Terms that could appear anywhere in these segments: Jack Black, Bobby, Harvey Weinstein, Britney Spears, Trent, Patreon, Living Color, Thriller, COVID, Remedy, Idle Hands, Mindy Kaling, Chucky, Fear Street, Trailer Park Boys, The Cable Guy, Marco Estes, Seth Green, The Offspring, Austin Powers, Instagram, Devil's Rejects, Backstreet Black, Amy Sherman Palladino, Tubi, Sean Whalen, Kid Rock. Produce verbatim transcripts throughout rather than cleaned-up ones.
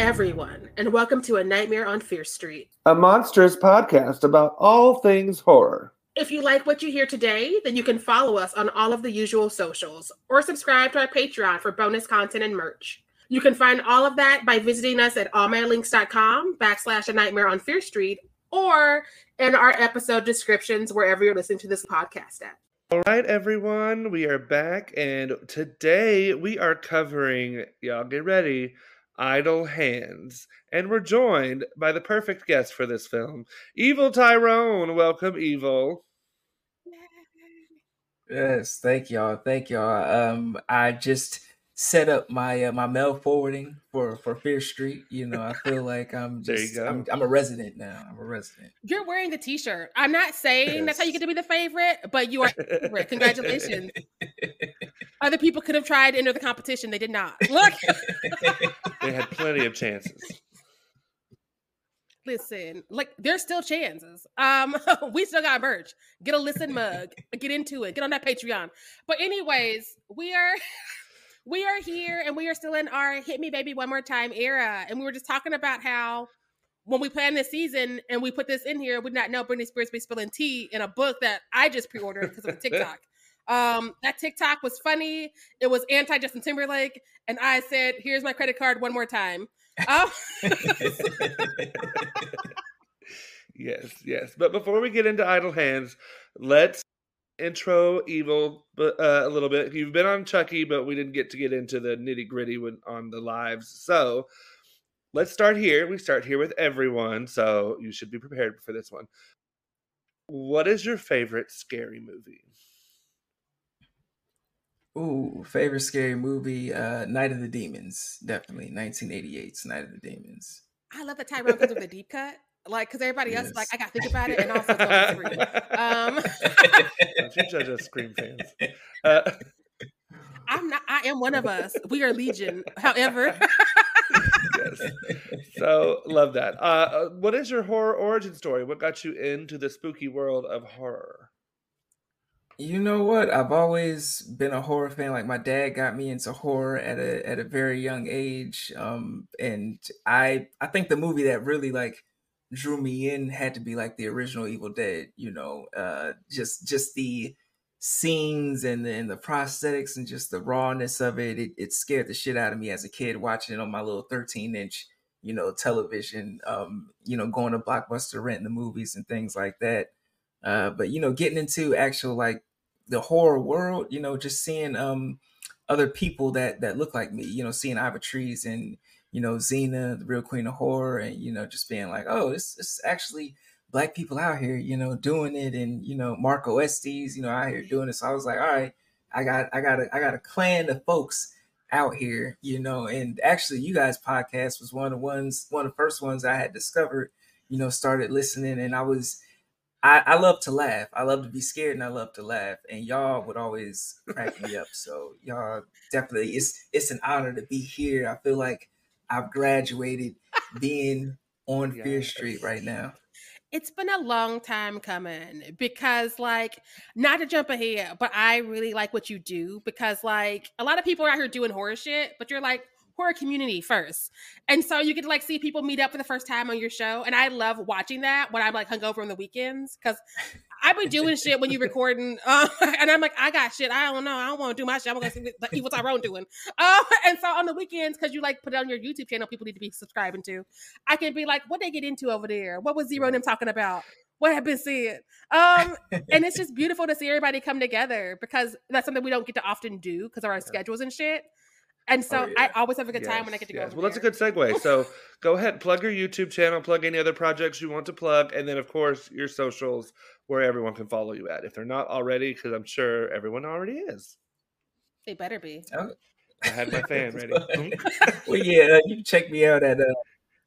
everyone, and welcome to A Nightmare on Fear Street, a monstrous podcast about all things horror. If you like what you hear today, then you can follow us on all of the usual socials, or subscribe to our Patreon for bonus content and merch. You can find all of that by visiting us at allmylinks.com backslash A Nightmare on Fear Street, or in our episode descriptions wherever you're listening to this podcast at. All right, everyone, we are back, and today we are covering, y'all get ready, Idle Hands. And we're joined by the perfect guest for this film, Evol Tyrone. Welcome, Evol. Yes, thank y'all, thank y'all. Um, I just set up my uh, my mail forwarding for, for Fear Street. You know, I feel like I'm just, I'm, I'm a resident now, I'm a resident. You're wearing the t-shirt. I'm not saying yes. That's how you get to be the favorite, but you are the favorite. Congratulations. Other people could have tried to enter the competition. They did not. Look. They had plenty of chances. Listen, like, there's still chances. Um, we still got merch. Get a listen mug. Get into it. Get on that Patreon. But anyways, we are... We are here and we are still in our Hit Me Baby One More Time era. And we were just talking about how when we planned this season and we put this in here, we did not know Britney Spears would be spilling tea in a book that I just pre-ordered because of the TikTok. Um, that TikTok was funny. It was anti-Justin Timberlake. And I said, here's my credit card one more time. Um- yes, yes. But before we get into Idle Hands, let's intro Evil uh, a little bit. You've been on Chucky, but we didn't get to get into the nitty gritty on the lives. So let's start here. We start here with everyone, so you should be prepared for this one. What is your favorite scary movie? Ooh, favorite scary movie? Uh, Night of the Demons, definitely. nineteen eighty-eight's Night of the Demons. I love that Tyrone goes with a deep cut. Like, because everybody else yes. is like, I got to think about it, and also it's on Scream. Um, Don't you judge us Scream fans. Uh, I'm not, I am one of us. We are legion, however. Yes. So, love that. Uh, what is your horror origin story? What got you into the spooky world of horror? You know what? I've always been a horror fan. Like, my dad got me into horror at a at a very young age. Um, and I I think the movie that really, like, drew me in had to be like the original Evil Dead, you know, uh, just just the scenes and the, and the prosthetics and just the rawness of it. it. It scared the shit out of me as a kid watching it on my little thirteen inch, you know, television, um, you know, going to Blockbuster, renting the movies and things like that. Uh, but, you know, getting into actual like the horror world, you know, just seeing um, other people that that look like me, you know, seeing Ivatrice and, you know, Xena, the real queen of horror, and, you know, just being like, oh, this is actually Black people out here, you know, doing it. And, you know, Marco Estes, you know, out here doing it. So I was like, all right, I got I got a, I got a clan of folks out here, you know. And actually, you guys' podcast was one of the ones, one of the first ones I had discovered, you know, started listening. And I was, I, I love to laugh. I love to be scared and I love to laugh. And y'all would always crack me up. So y'all definitely, it's it's an honor to be here. I feel like I've graduated being on yes. Fear Street right now. It's been a long time coming because, like, not to jump ahead, but I really like what you do because, like, a lot of people are out here doing horror shit, but you're like horror community first. And so you get to, like, see people meet up for the first time on your show. And I love watching that when I'm, like, hungover on the weekends because I be doing shit when you recording. Uh, and I'm like, I got shit. I don't know. I don't want to do my shit. I'm going to see what Evil Tyrone doing. Uh, and so on the weekends, because you like put it on your YouTube channel, people need to be subscribing to. I can be like, what they get into over there? What was Zero and them talking about? What have been said? Um, and it's just beautiful to see everybody come together because that's something we don't get to often do because of our schedules and shit. And so oh, yeah. I always have a good yes, time when I get to yes. go over Well, there. That's a good segue. So go ahead, plug your YouTube channel, plug any other projects you want to plug. And then, of course, your socials where everyone can follow you at. If they're not already, because I'm sure everyone already is. They better be. Oh. I had my fan ready. Well, yeah, you can check me out at uh,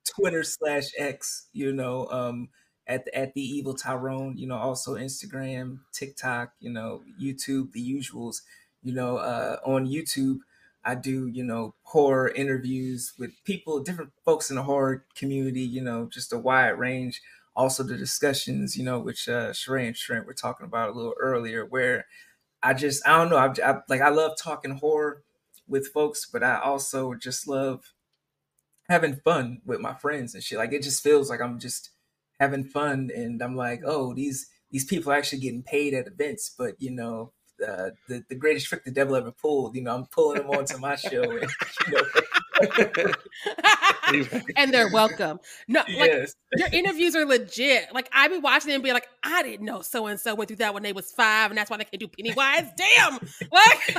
Twitter slash X, you know, um, at, at the Evol Tyrone, you know, also Instagram, TikTok, you know, YouTube, the usuals, you know, uh, on YouTube. I do, you know, horror interviews with people, different folks in the horror community, you know, just a wide range. Also the discussions, you know, which uh, Sheree and Trent were talking about a little earlier, where I just, I don't know, I, I like, I love talking horror with folks, but I also just love having fun with my friends and shit. Like, it just feels like I'm just having fun, and I'm like, oh, these these people are actually getting paid at events. But, you know, uh, the, the greatest trick the devil ever pulled, you know, I'm pulling them onto my show. And, you know. And they're welcome. No, like, yes. Your interviews are legit. Like, I'd be watching them and be like, I didn't know so-and-so went through that when they was five, and that's why they can do Pennywise. Damn! Like...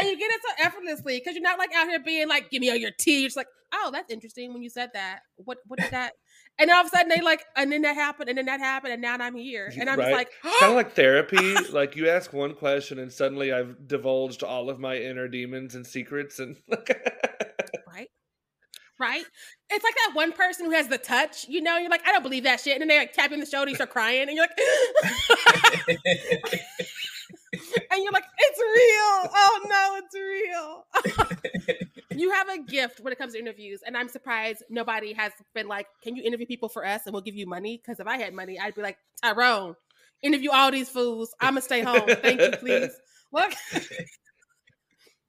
And you get it so effortlessly because you're not like out here being like, give me all your tea. You're just like, oh, that's interesting when you said that. What what did that? And then all of a sudden they like, and then that happened, and then that happened, and now I'm here. And I'm right. just like, oh! Kind of like therapy. Like, you ask one question and suddenly I've divulged all of my inner demons and secrets. And right. Right. It's like that one person who has the touch, you know, you're like, I don't believe that shit. And then they like tap you in the shoulder, you start crying, and you're like and you're like, it's real. Oh, no, it's real. You have a gift when it comes to interviews. And I'm surprised nobody has been like, can you interview people for us and we'll give you money? Because if I had money, I'd be like, Tyrone, interview all these fools. I'm going to stay home. Thank you, please. Look.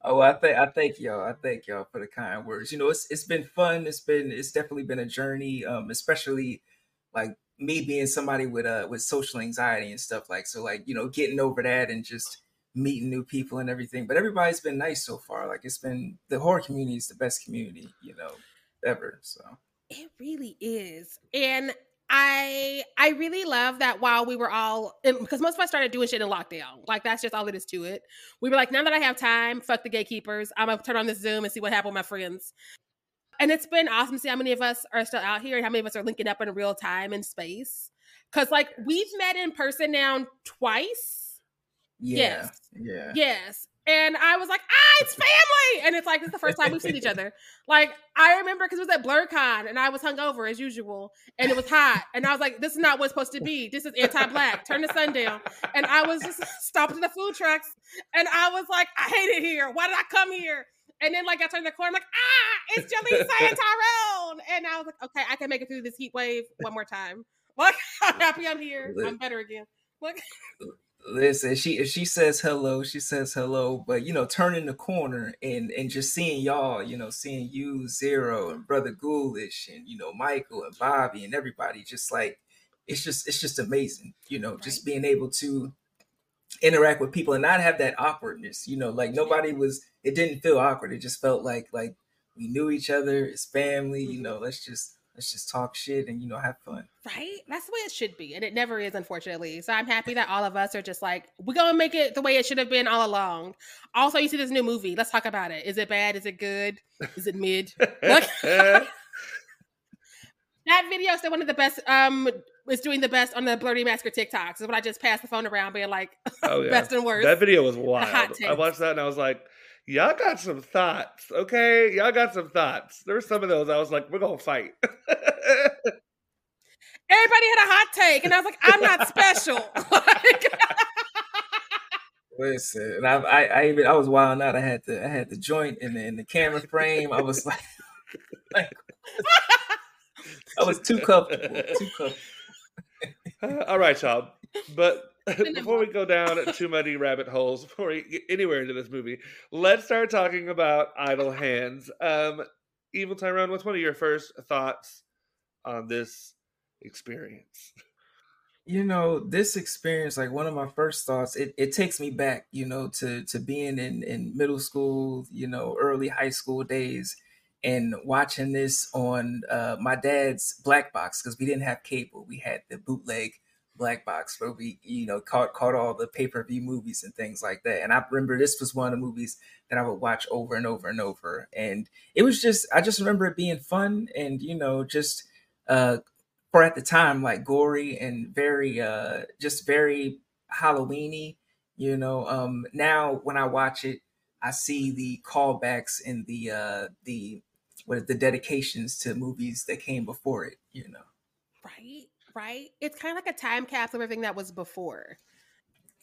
Oh, I, th- I thank y'all. I thank y'all for the kind words. You know, it's it's been fun. It's been, it's definitely been a journey, um, especially like me being somebody with uh with social anxiety and stuff, like, so like, you know, getting over that and just meeting new people and everything. But everybody's been nice so far. Like, it's been, the horror community is the best community, you know, ever. So it really is. And I I really love that while we were all, because most of us started doing shit in lockdown. Like, that's just all it is to it. We were like, now that I have time, fuck the gatekeepers. I'm gonna turn on this Zoom and see what happened with my friends. And it's been awesome to see how many of us are still out here and how many of us are linking up in real time and space. Because, like, we've met in person now twice. Yeah, yes. Yeah. Yes. And I was like, ah, it's family! And it's like, this is the first time we've seen each other. Like, I remember because it was at BlurCon and I was hungover as usual and it was hot. And I was like, this is not what's supposed to be. This is anti-Black. Turn the sun down. And I was just stopped at the food trucks and I was like, I hate it here. Why did I come here? And then, like, I turned the corner, I'm like, ah, it's Jaleesa and Tyrone. And I was like, okay, I can make it through this heat wave one more time. Look, I'm happy I'm here. I'm better again. Look. Listen, she, if she says hello, she says hello. But, you know, turning the corner and, and just seeing y'all, you know, seeing you, Zero, and Brother Ghoulish, and, you know, Michael, and Bobby, and everybody, just like, it's just, it's just amazing, you know, right. Just being able to interact with people and not have that awkwardness, you know, like, nobody was, it didn't feel awkward. It just felt like, like we knew each other. It's family, you know, let's just, let's just talk shit and, you know, have fun. Right. That's the way it should be. And it never is, unfortunately. So I'm happy that all of us are just like, we're going to make it the way it should have been all along. Also, you see this new movie. Let's talk about it. Is it bad? Is it good? Is it mid? That video is still one of the best, um, is doing the best on the Blurry Masker TikToks. Is when I just passed the phone around being like, oh, yeah. Best and worst. That video was wild. I watched that and I was like, y'all got some thoughts, okay? Y'all got some thoughts. There were some of those I was like, we're going to fight. Everybody had a hot take. And I was like, I'm not special. Like, listen, I, I, I even I was wilding out. I had the I had the joint in the, in the camera frame. I was like, like I was too comfortable. Too comfortable. All right, y'all. But before we go down too many rabbit holes, before we get anywhere into this movie, let's start talking about Idle Hands. Um, Evil Tyrone, what's one of your first thoughts on this experience? You know, this experience, like, one of my first thoughts, it, it takes me back, you know, to, to being in, in middle school, you know, early high school days. And watching this on uh, my dad's black box, because we didn't have cable. We had the bootleg black box where we, you know, caught caught all the pay-per-view movies and things like that. And I remember this was one of the movies that I would watch over and over and over. And it was just, I just remember it being fun and, you know, just, uh, for at the time, like, gory and very, uh, just very Halloween-y, you know. Um, now when I watch it, I see the callbacks and the, uh, the, what the dedications to movies that came before it, you know. Right, right. It's kind of like a time capsule of everything that was before.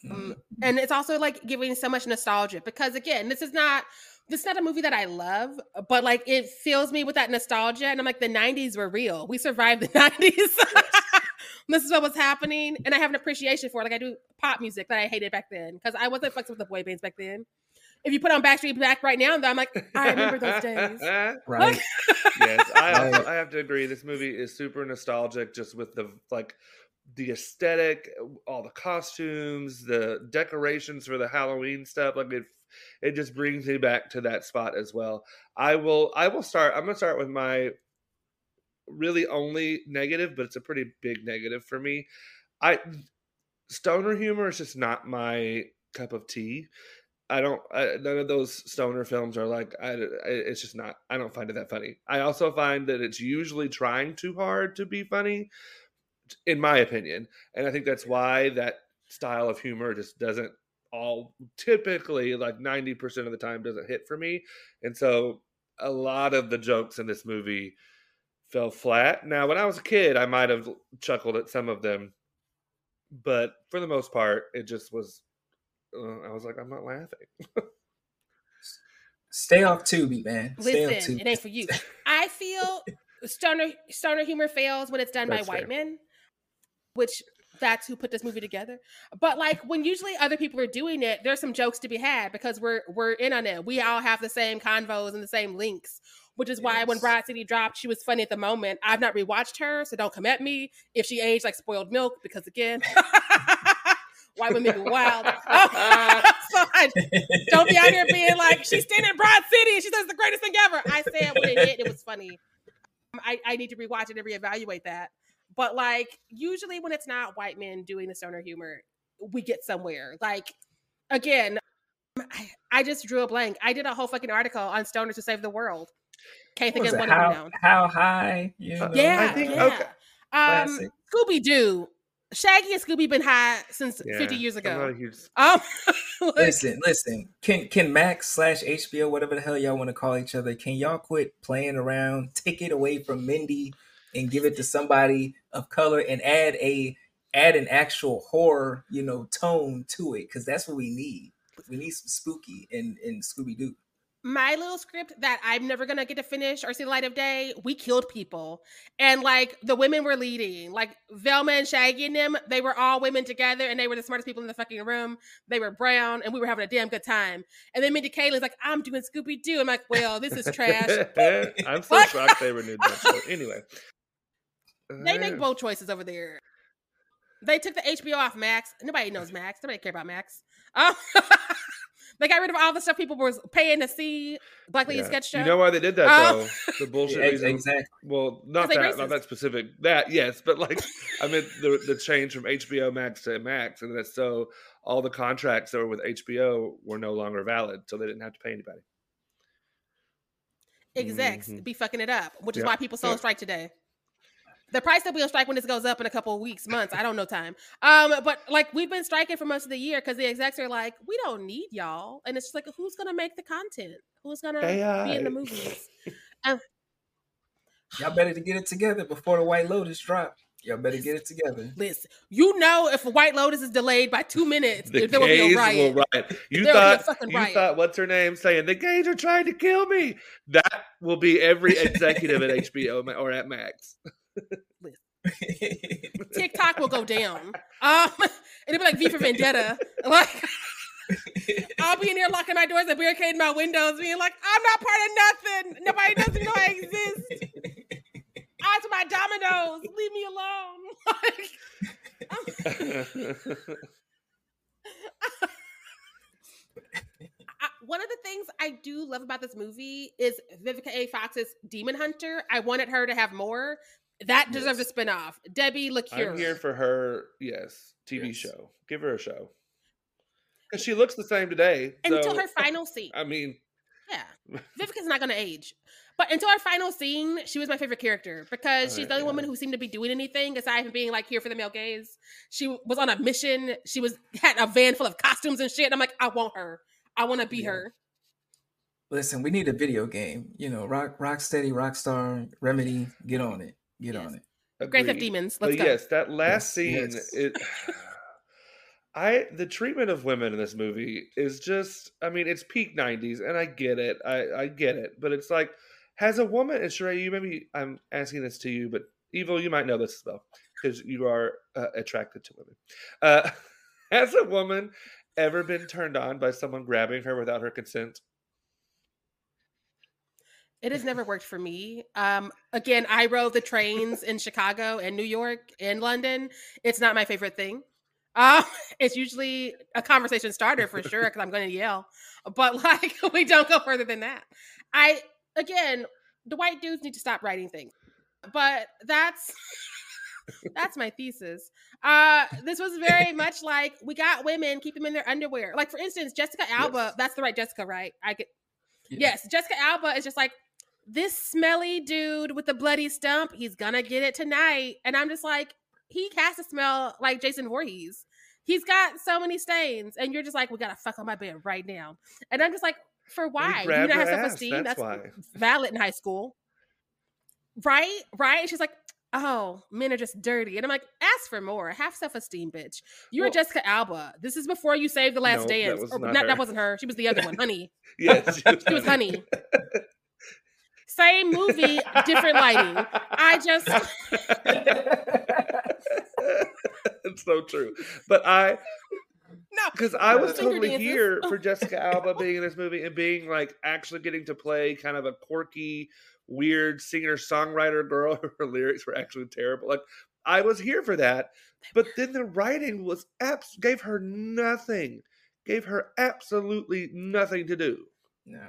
Mm. Um, and it's also like giving so much nostalgia because, again, this is not this is not a movie that I love, but like it fills me with that nostalgia. And I'm like, the nineties were real. We survived the nineties. This is what was happening. And I have an appreciation for it. Like, I do pop music that I hated back then because I wasn't fucking with the boy bands back then. if you put on Backstreet Black right now, I'm like, I remember those days. Right. Yes, I, right. I have to agree. This movie is super nostalgic, just with the like the aesthetic, all the costumes, the decorations for the Halloween stuff. Like it, it just brings me back to that spot as well. I will, I will start. I'm gonna start with my really only negative, but it's a pretty big negative for me. I stoner humor is just not my cup of tea. I don't, I, none of those stoner films are like, I, I, it's just not, I don't find it that funny. I also find that it's usually trying too hard to be funny, in my opinion. And I think that's why that style of humor just doesn't all typically, like ninety percent of the time, doesn't hit for me. And so a lot of the jokes in this movie fell flat. Now, when I was a kid, I might have chuckled at some of them, but for the most part, it just was, I was like, I'm not laughing. Stay off Tubi, man. Stay Listen, off Tubi. It ain't for you. I feel stoner stoner humor fails when it's done that's by fair. White men, which that's who put this movie together. But like when usually other people are doing it, there's some jokes to be had because we're we're in on it. We all have the same convos and the same links, which is yes. why when Broad City dropped, she was funny at the moment. I've not rewatched her, so don't come at me if she aged like spoiled milk, because again. White women be wild. Oh, so I, don't be out here being like, she's standing in Broad City and she says the greatest thing ever. I said when it hit, it was funny. I, I need to rewatch it and reevaluate that. But like, usually when it's not white men doing the stoner humor, we get somewhere. Like, again, I, I just drew a blank. I did a whole fucking article on stoners who save the world. Can't think of one of them down. How high? You know? Yeah, I think, yeah. Okay. Um, Scooby-Doo. Shaggy and Scooby been high since yeah, fifty years ago. Huge... Um, like... Listen, listen. Can can Max slash H B O, whatever the hell y'all want to call each other, can y'all quit playing around, take it away from Mindy, and give it to somebody of color, and add a add an actual horror, you know, tone to it? Because that's what we need. We need some spooky in in Scooby Doo. My little script that I'm never going to get to finish or see the light of day, we killed people. And like the women were leading, like Velma and Shaggy and them, they were all women together and they were the smartest people in the fucking room. They were brown and we were having a damn good time. And then Mindy Kaling's like, I'm doing Scooby-Doo. I'm like, well, this is trash. I'm so shocked they renewed that show. Anyway. They make bold choices over there. They took the H B O off Max. Nobody knows Max. Nobody care about Max. Oh. They got rid of all the stuff people were paying to see. Black Lady yeah. Sketch Show. You know why they did that, um, though? The bullshit yeah, reason. Exactly. Well, not that, racist. Not that specific. That, yes. But, like, I mean, the, the change from H B O Max to Max. And that's so all the contracts that were with H B O were no longer valid. So they didn't have to pay anybody. Execs mm-hmm. be fucking it up, which is yep. why people still yep. strike today. The price that we'll strike when this goes up in a couple of weeks, months, I don't know time. Um, but like we've been striking for most of the year because the execs are like, we don't need y'all. And it's just like, who's going to make the content? Who's going to be in the movies? um, y'all better to get it together before the White Lotus drop. Y'all better get it together. Listen, you know if White Lotus is delayed by two minutes, the there will be a riot. Will riot. You thought, you riot. thought, what's her name saying, the gays are trying to kill me. That will be every executive at H B O or at Max. TikTok will go down. Um, it'll be like V for Vendetta. Like I'll be in here locking my doors and barricading my windows, being like, I'm not part of nothing. Nobody doesn't know I exist. Odds my dominoes. Leave me alone. Like, I, one of the things I do love about this movie is Vivica A. Fox's Demon Hunter. I wanted her to have more. That deserves yes. a spinoff. Debbie LaCure. I'm here for her, yes, T V yes. show. Give her a show. Because she looks the same today. Until so, her final scene. I mean. Yeah. Vivica's not going to age. But until her final scene, she was my favorite character. Because she's right, the only yeah. woman who seemed to be doing anything aside from being like here for the male gaze. She was on a mission. She was had a van full of costumes and shit. And I'm like, I want her. I want to be yeah. her. Listen, we need a video game. You know, Rock, Rocksteady, Rockstar, Remedy, get on it. Get yes. on it. Agreed. Great Theft Demons. Let's but go. Yes, that last yes. scene. Yes. It, I the treatment of women in this movie is just. I mean, it's peak nineties, and I get it. I, I get it. But it's like, has a woman? And Sheree, you maybe I'm asking this to you, but Evil, you might know this as well because you are uh, attracted to women. Uh, as a woman ever been turned on by someone grabbing her without her consent? It has never worked for me. Um, again, I rode the trains in Chicago and New York and London. It's not my favorite thing. Um, it's usually a conversation starter for sure because I'm going to yell. But like, we don't go further than that. I again, the white dudes need to stop writing things. But that's that's my thesis. Uh, this was very much like we got women, keep them in their underwear. Like for instance, Jessica Alba. Yes. That's the right Jessica, right? I get yeah. yes. Jessica Alba is just like, this smelly dude with the bloody stump, he's gonna get it tonight. And I'm just like, he has to smell like Jason Voorhees. He's got so many stains. And you're just like, we got to fuck on my bed right now. And I'm just like, for why? You don't have self-esteem. That's, that's valid in high school. Right? Right? And she's like, oh, men are just dirty. And I'm like, ask for more. Have self-esteem, bitch. You're well, Jessica Alba. This is before you saved The Last no, Dance. That, was or, not not, that wasn't her. She was the other one, Honey. Yeah, she was, she was Honey. Same movie, different lighting. I just... It's so true. But I... No. Because I was totally here for Jessica Alba being in this movie and being like actually getting to play kind of a quirky, weird singer-songwriter girl. Her lyrics were actually terrible. Like, I was here for that. But then the writing was... Abs- gave her nothing. Gave her absolutely nothing to do. No.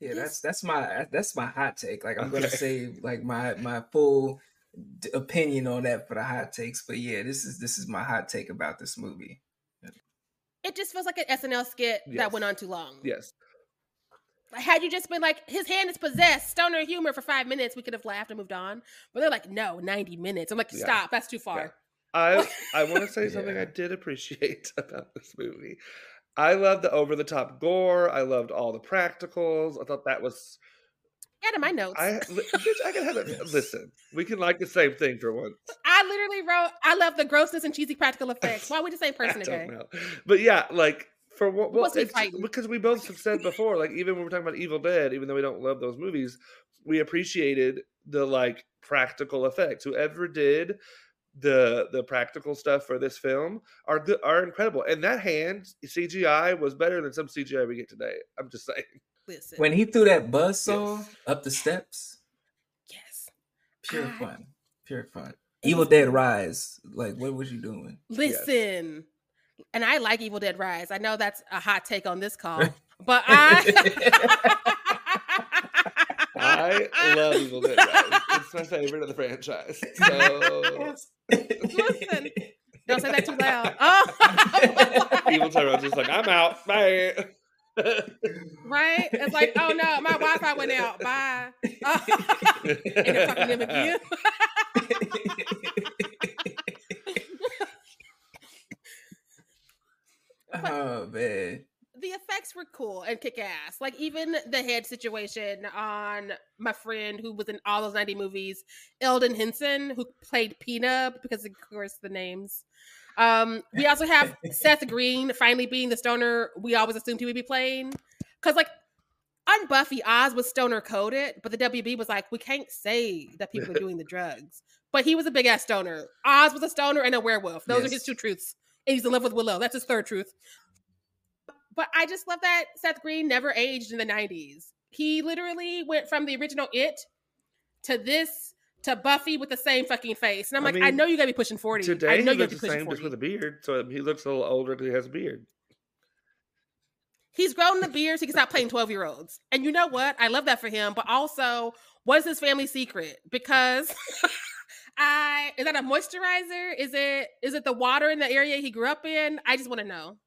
Yeah, that's that's my that's my hot take. Like I'm okay. gonna say like my my full d- opinion on that for the hot takes. But yeah, this is this is my hot take about this movie. It just feels like an S N L skit yes. that went on too long. Yes. Had you just been like, his hand is possessed, stoner humor for five minutes, we could have laughed and moved on. But they're like, no, ninety minutes. I'm like, yeah. stop, that's too far. Yeah. I I want to say yeah. something I did appreciate about this movie. I loved the over-the-top gore. I loved all the practicals. I thought that was... Out of my notes. I, bitch, I can have it. Listen, we can like the same thing for once. I literally wrote, I love the grossness and cheesy practical effects. Why are we the same person today? I don't know. But yeah, like, for what... Well, it's, because we both have said before, like, even when we're talking about Evil Dead, even though we don't love those movies, we appreciated the, like, practical effects. Whoever did... the the practical stuff for this film are good, are incredible, and that hand C G I was better than some C G I we get today. I'm just saying. Listen. When he threw that buzzsaw yes. up the steps, yes, pure I... fun, pure fun. Evil Dead Rise, like what was you doing? Listen, yes. and I like Evil Dead Rise. I know that's a hot take on this call, but I. I love Evil Dead Rise. It's my favorite of the franchise. So listen, don't say that too loud. Oh, Evil Tyrone's just like, I'm out. Bye. Right? It's like, oh no, my Wi-Fi went out. Bye. Oh. And they're talking to him again. Oh man. The effects were cool and kick-ass. Like, even the head situation on my friend who was in all those ninety movies, Eldon Henson, who played Peanut, because, of course, the names. Um, we also have Seth Green finally being the stoner we always assumed he would be playing. Because, like, on Buffy, Oz was stoner-coded, but the W B was like, we can't say that people are doing the drugs. But he was a big-ass stoner. Oz was a stoner and a werewolf. Those yes. are his two truths. And he's in love with Willow. That's his third truth. But I just love that Seth Green never aged in the nineties. He literally went from the original It to this to Buffy with the same fucking face. And I'm I like, mean, I know you got to be pushing forty. Today I know he looks the same forty. Just with a beard. So he looks a little older because he has a beard. He's grown the beard so he can stop playing twelve-year-olds. And you know what? I love that for him. But also, what is his family secret? Because... I is that a moisturizer? Is it is it the water in the area he grew up in? I just want to know.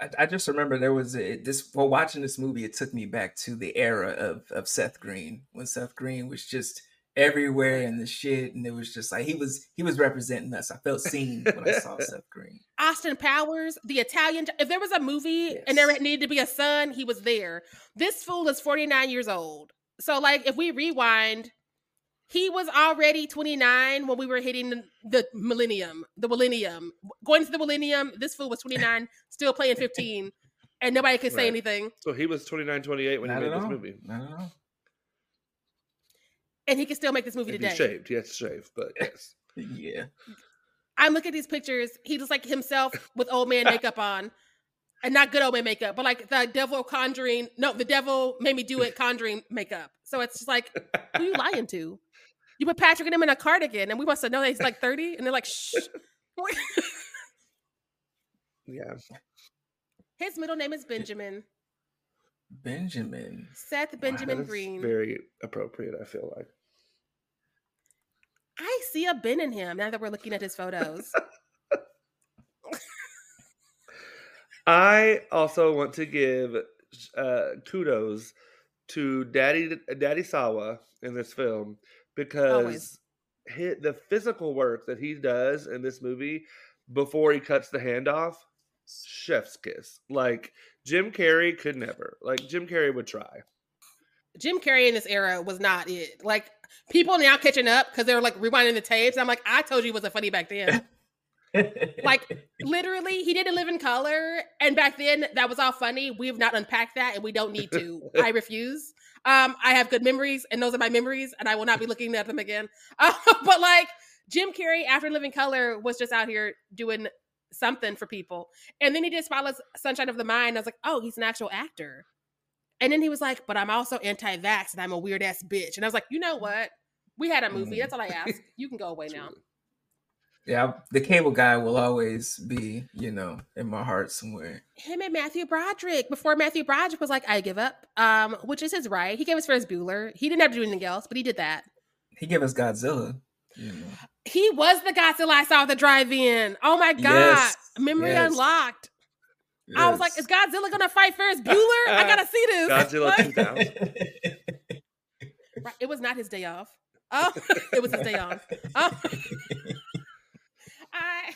I, I just remember there was a, this while watching this movie, it took me back to the era of, of Seth Green, when Seth Green was just everywhere in the shit. And it was just like, he was, he was representing us. I felt seen when I saw Seth Green. Austin Powers, the Italian, if there was a movie yes. and there needed to be a son, he was there. This fool is forty-nine years old. So like, if we rewind, he was already twenty-nine when we were hitting the, the millennium, the millennium. Going to the millennium, this fool was twenty-nine, still playing fifteen, and nobody could say right. anything. So he was twenty-nine, twenty-eight when Not he made this movie. Not and he can still make this movie if today. He shaved. He has to shave, but yes. Yeah. I look at these pictures. He looks like himself with old man makeup on, and not good old man makeup, but like the devil conjuring. No, the devil made me do it conjuring makeup. So it's just like, who are you lying to? You put Patrick and him in a cardigan, and we must have known that he's like thirty, and they're like, shh. Yeah. His middle name is Benjamin. Benjamin. Seth Benjamin wow, Green. Very appropriate, I feel like. I see a Ben in him now that we're looking at his photos. I also want to give uh, kudos to Daddy Daddy Sawa in this film because his, the physical work that he does in this movie before he cuts the hand off, chef's kiss. Like, Jim Carrey could never. Like, Jim Carrey would try. Jim Carrey in this era was not it. Like, people now catching up because they're like rewinding the tapes. I'm like, I told you it wasn't funny back then. Like, literally, he didn't live in color. And back then, that was all funny. We have not unpacked that, and we don't need to. I refuse. Um, I have good memories, and those are my memories, and I will not be looking at them again. Uh, but, like, Jim Carrey, after Living Color, was just out here doing something for people. And then he did Spotless Sunshine of the Mind. I was like, oh, he's an actual actor. And then he was like, but I'm also anti-vax and I'm a weird ass bitch. And I was like, you know what? We had a movie. That's all I asked. You can go away now. Yeah, the cable guy will always be, you know, in my heart somewhere. Him and Matthew Broderick. Before Matthew Broderick was like, I give up, um, which is his right. He gave us Ferris Bueller. He didn't have to do anything else, but he did that. He gave us Godzilla. You know. He was the Godzilla I saw at the drive-in. Oh my God. Yes. Memory yes. unlocked. Yes. I was like, is Godzilla going to fight Ferris Bueller? I got to see this. Godzilla two thousand. Right. It was not his day off. Oh, it was his day off. Oh. I,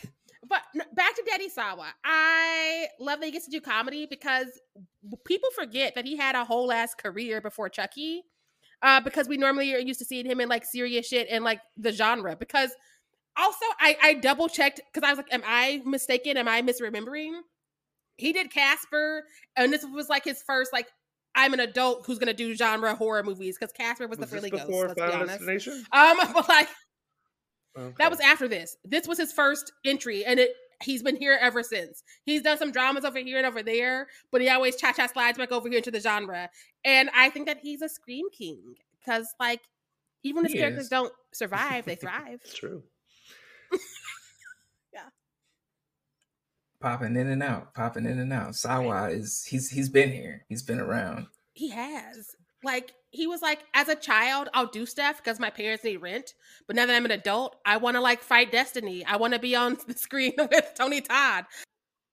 but back to Daddy Sawa. I love that he gets to do comedy because people forget that he had a whole ass career before Chucky. Uh, because we normally are used to seeing him in like serious shit and like the genre. Because also I, I double checked because I was like, am I mistaken? Am I misremembering? He did Casper, and this was like his first like I'm an adult who's gonna do genre horror movies because Casper was, was the Frilly Ghost. Let's be honest. Um, but like okay. That was after this. This was his first entry, and it. He's been here ever since. He's done some dramas over here and over there, but he always cha-cha slides back over here into the genre. And I think that he's a scream king because, like, even if his characters don't survive, they thrive. It's true. Yeah. Popping in and out, popping in and out. Sawa is he's he's been here. He's been around. He has. Like, he was like, as a child, I'll do stuff because my parents need rent. But now that I'm an adult, I want to like fight destiny. I want to be on the screen with Tony Todd.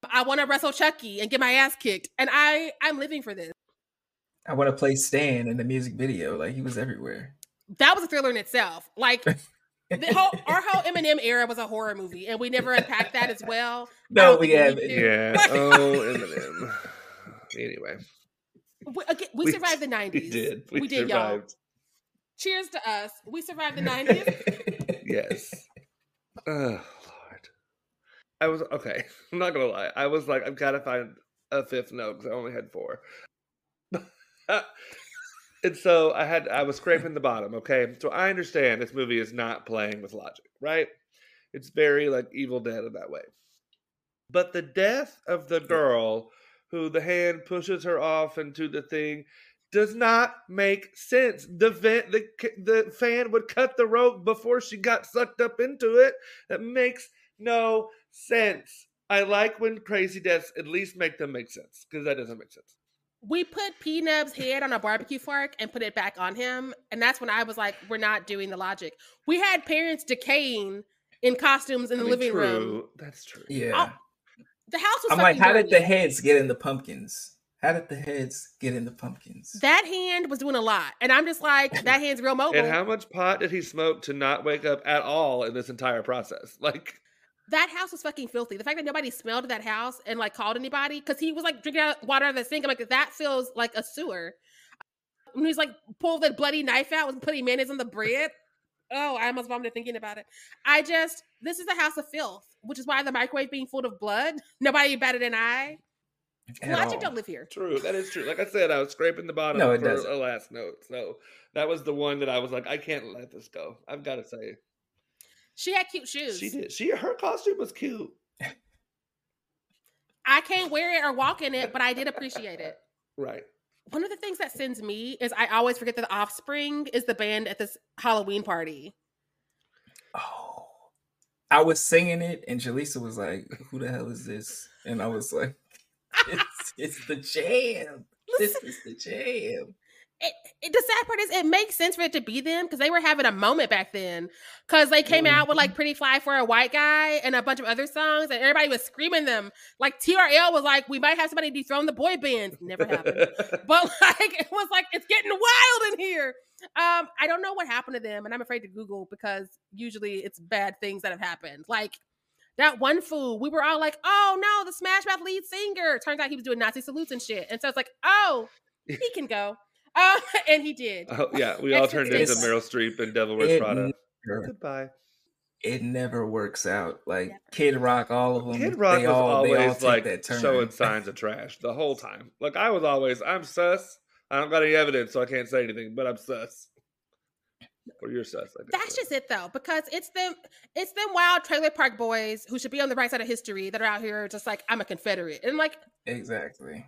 I want to wrestle Chucky and get my ass kicked. And I, I'm living for this. I want to play Stan in the music video. Like, he was everywhere. That was a thriller in itself. Like, the whole our whole Eminem era was a horror movie, and we never unpacked that as well. No, we haven't. Yeah. Oh, Eminem. Anyway. We, again, we, we survived the nineties. We did. We, we did, y'all. Cheers to us. We survived the nineties. Yes. Oh, Lord. I was, okay. I'm not going to lie. I was like, I've got to find a fifth note because I only had four. And so I had, I was scraping the bottom, okay? So I understand this movie is not playing with logic, right? It's very like Evil Dead in that way. But the death of the girl who the hand pushes her off into the thing does not make sense. The vent, the the fan would cut the rope before she got sucked up into it. That makes no sense. I like when crazy deaths at least make them make sense because that doesn't make sense. We put P-Nub's head on a barbecue fork and put it back on him, and that's when I was like, "We're not doing the logic." We had parents decaying in costumes in the I mean, living true. room. That's true. Yeah. I'll- The house was I'm like, how did the heads get in the pumpkins? How did the heads get in the pumpkins? That hand was doing a lot. And I'm just like, that hand's real mobile. And how much pot did he smoke to not wake up at all in this entire process? Like, that house was fucking filthy. The fact that nobody smelled that house and like called anybody, because he was like drinking out water out of the sink. I'm like, that feels like a sewer. When he's like, pulled the bloody knife out, was putting mayonnaise on the bread. Oh, I almost vomited thinking about it. I just, this is the house of filth, which is why the microwave being full of blood, nobody batted an eye. Logic don't live here. True, that is true. Like I said, I was scraping the bottom no, it for doesn't. a last note. So that was the one that I was like, I can't let this go. I've got to say. She had cute shoes. She did. She her costume was cute. I can't wear it or walk in it, but I did appreciate it. Right. One of the things that sends me is I always forget that The Offspring is the band at this Halloween party. Oh. I was singing it and Jaleesa was like, who the hell is this? And I was like, it's, it's the jam. This is the jam. It, it, the sad part is it makes sense for it to be them because they were having a moment back then because they came mm-hmm. out with like Pretty Fly for a White Guy and a bunch of other songs and everybody was screaming them. Like T R L was like, we might have somebody dethrone the boy band. Never happened. But like it was like, it's getting wild in here. Um, I don't know what happened to them and I'm afraid to Google because usually it's bad things that have happened. Like that one fool, we were all like, oh no, the Smash Mouth lead singer. Turns out he was doing Nazi salutes and shit. And so it's like, oh, he can go. Um, and he did. Oh, yeah, we all turned into Meryl Streep and Devil Wears Prada. Never, Goodbye. It never works out. Like yeah. Kid Rock, all of them. Kid Rock they was all, always all like that showing signs of trash the whole time. Like I was always, I'm sus. I don't got any evidence, so I can't say anything. But I'm sus. Or you're sus. I guess. That's just it, though, because it's them. It's them wild trailer park boys who should be on the right side of history that are out here just like I'm a Confederate and like exactly.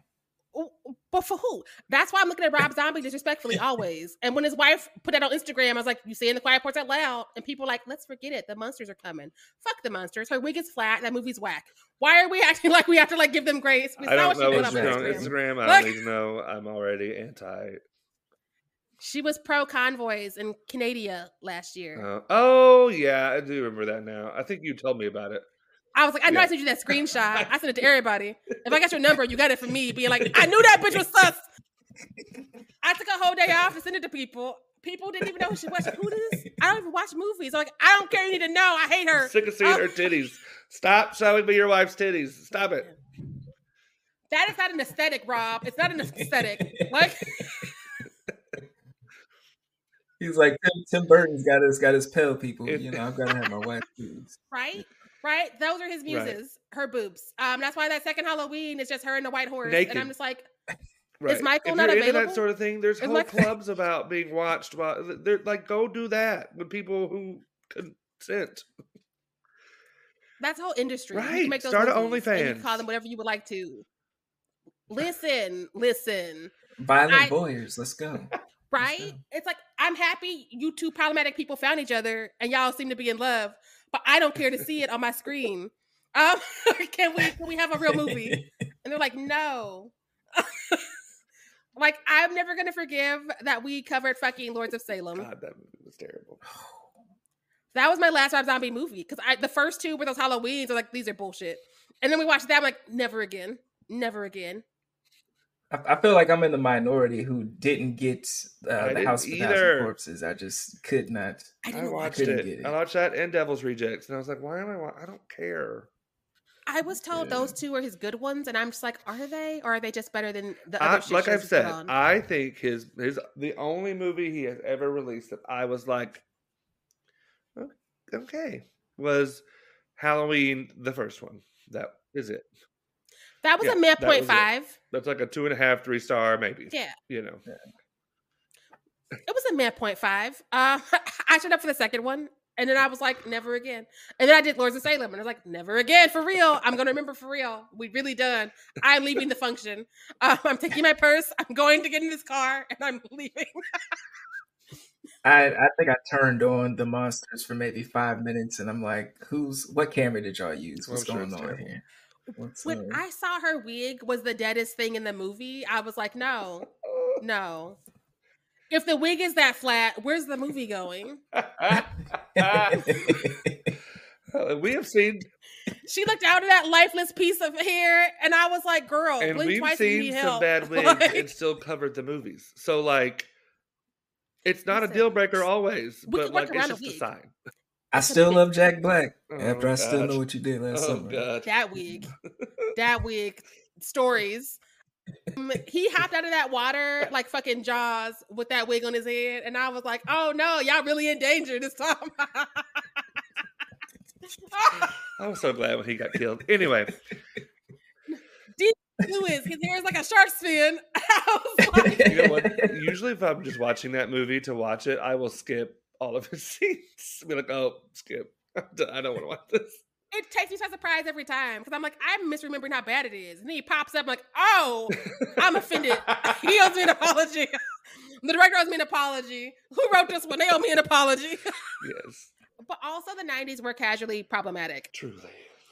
But for who? That's why I'm looking at Rob Zombie disrespectfully always. And when his wife put that on Instagram, I was like, you saying The Quiet Parts out loud? And people are like, let's forget it. The Monsters are coming. Fuck The Monsters. Her wig is flat. That movie's whack. Why are we acting like we have to like give them grace? We I don't know what's on Instagram. Instagram. I don't even know. I'm already anti. She was pro convoys in Canada last year. Uh, oh, yeah. I do remember that now. I think you told me about it. I was like, I know yeah. I sent you that screenshot. I sent it to everybody. If I got your number, you got it from me. Being like, I knew that bitch was sus. I took a whole day off and sent it to people. People didn't even know who she was. Who this? I don't even watch movies. I'm like, I don't care. You need to know. I hate her. I'm sick of seeing um, her titties. Stop showing me your wife's titties. Stop it. That is not an aesthetic, Rob. It's not an aesthetic. Like. He's like, Tim, Tim Burton's got his got his pill, people. You know, I've got to have my wife's titties. Right? Right? Those are his muses, right. Her boobs. Um, that's why that second Halloween is just her and the white horse. Naked. And I'm just like, right. Is Michael if not you're available? Into that sort of thing, there's is whole Michael- clubs about being watched. By, they're like, go do that with people who consent. That's the whole industry. Right. You can make those start an OnlyFans. You can call them whatever you would like to. Listen, listen. Violent I, voyeurs, let's go. Right? Let's go. It's like, I'm happy you two problematic people found each other and y'all seem to be in love. But I don't care to see it on my screen. Um, can we can we have a real movie? And they're like, no. Like, I'm never going to forgive that we covered fucking Lords of Salem. God, that movie was terrible. That was my last Rob Zombie movie. Because I the first two were those Halloweens. I was like, these are bullshit. And then we watched that. I'm like, never again. Never again. I, I feel like I'm in the minority who didn't get uh, the House of a Thousand Corpses. I just could not. I, didn't I watched it. it. I watched that and Devil's Rejects, and I was like, "Why am I? Wa- I don't care." I was told yeah. those two are his good ones, and I'm just like, "Are they? Or are they just better than the other?" I, like I've said, on? I think his his the only movie he has ever released that I was like, "Okay," was Halloween, the first one. That is it. That was yeah, a mid point five. It. That's like a two and a half, three star, maybe. Yeah. You know. Yeah. It was a mid point five. Uh, I showed up for the second one. And then I was like, never again. And then I did Lords of Salem. And I was like, never again, for real. I'm going to remember for real. We really done. I'm leaving the function. Um, I'm taking my purse. I'm going to get in this car. And I'm leaving. I, I think I turned on The Monsters for maybe five minutes. And I'm like, who's, what camera did y'all use? What's well, going sure on terrible. Here? What's when up? I saw her wig was the deadest thing in the movie, I was like, no, no. If the wig is that flat, where's the movie going? We have seen... She looked out at that lifeless piece of hair, and I was like, girl, and blink we've twice seen and some help. Bad wigs like... and still covered the movies. So, like, it's not Listen, a deal breaker always, but, like, it's just a, a sign. I still love Jack Black. Oh, after I God. Still know what you did last oh, summer. God. That wig. That wig. Stories. Um, he hopped out of that water like fucking Jaws with that wig on his head. And I was like, oh no, y'all really in danger this time. I was so glad when he got killed. Anyway. D- Lewis, his hair is like a shark's fin. I was like... You know what? Usually if I'm just watching that movie to watch it, I will skip all of his scenes. Be like, oh, skip. I don't want to watch this. It takes me by surprise every time because I'm like, I'm misremembering how bad it is. And then he pops up, I'm like, oh, I'm offended. He owes me an apology. The director owes me an apology. Who wrote this one? They owe me an apology. Yes. But also the nineties were casually problematic. Truly.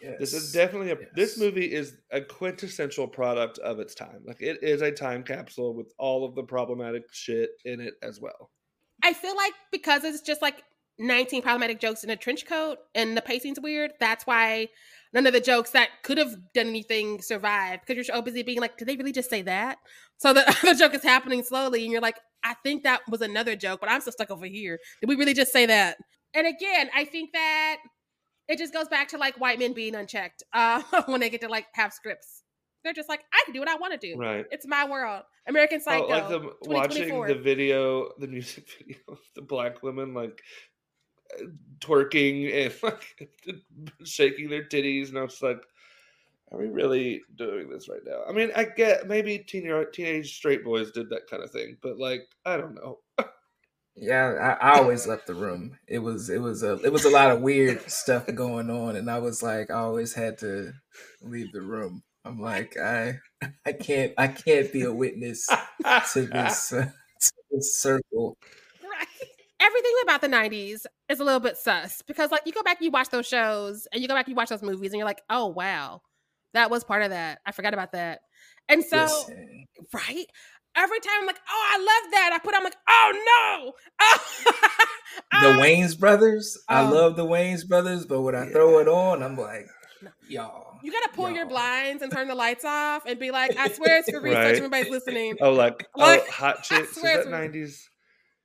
Yes. This is definitely a, yes. This movie is a quintessential product of its time. Like, it is a time capsule with all of the problematic shit in it as well. I feel like because it's just like nineteen problematic jokes in a trench coat and the pacing's weird, that's why none of the jokes that could have done anything survived, because you're so busy being like, did they really just say that? So the other joke is happening slowly and you're like, I think that was another joke, but I'm still stuck over here. Did we really just say that? And again, I think that it just goes back to like white men being unchecked uh, when they get to like have scripts. They're just like, I can do what I want to do. Right. It's my world. American Psycho. Oh, like the, watching the video, the music video of the black women like twerking and like shaking their titties, and I was like, are we really doing this right now? I mean, I get maybe teen, teenage straight boys did that kind of thing, but like, I don't know. Yeah, I, I always left the room. It was it was a it was a lot of weird stuff going on, and I was like, I always had to leave the room. I'm like, I I can't I can't be a witness to this uh, to this circle. Right. Everything about the nineties is a little bit sus, because like you go back and you watch those shows and you go back and you watch those movies and you're like, oh wow, that was part of that. I forgot about that. And so, listen. Right. Every time I'm like, oh, I love that. I put on, I'm like, oh, no. Oh. The Wayans Brothers. Oh. I love the Wayans Brothers, but when I yeah. throw it on, I'm like, y'all. You got to pull y'all. your blinds and turn the lights off and be like, I swear it's for research. Right. Everybody's listening. Oh, like, like oh, Hot Chicks. Is that nineties?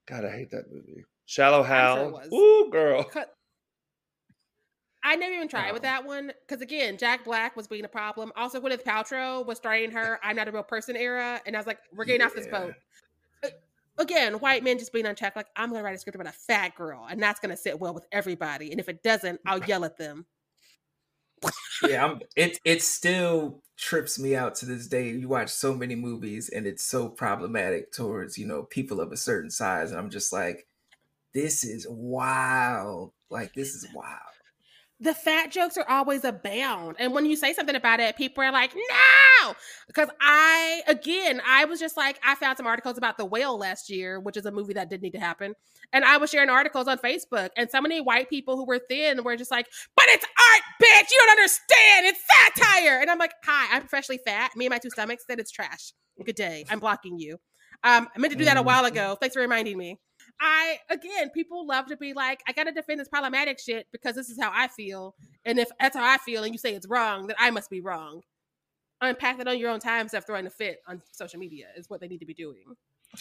God, I hate that movie. Shallow Hal. Sure Ooh, girl. I never even tried oh. with that one because, again, Jack Black was being a problem. Also, Gwyneth Paltrow was starting her I'm Not a Real Person era, and I was like, we're getting yeah. off this boat. But again, white men just being unchecked, like, I'm going to write a script about a fat girl, and that's going to sit well with everybody, and if it doesn't, I'll yell at them. Yeah, I'm, it, it still trips me out to this day. You watch so many movies, and it's so problematic towards, you know, people of a certain size, and I'm just like, this is wild. Like, this is wild. The fat jokes are always abound. And when you say something about it, people are like, no! Because I, again, I was just like, I found some articles about The Whale last year, which is a movie that did need to happen. And I was sharing articles on Facebook. And so many white people who were thin were just like, but it's art, bitch! You don't understand! It's satire! And I'm like, hi, I'm professionally fat. Me and my two stomachs said it's trash. Good day. I'm blocking you. Um, I meant to do that a while ago. Thanks for reminding me. I, again, people love to be like, I got to defend this problematic shit because this is how I feel. And if that's how I feel and you say it's wrong, then I must be wrong. Unpack that on your own time instead of throwing a fit on social media is what they need to be doing.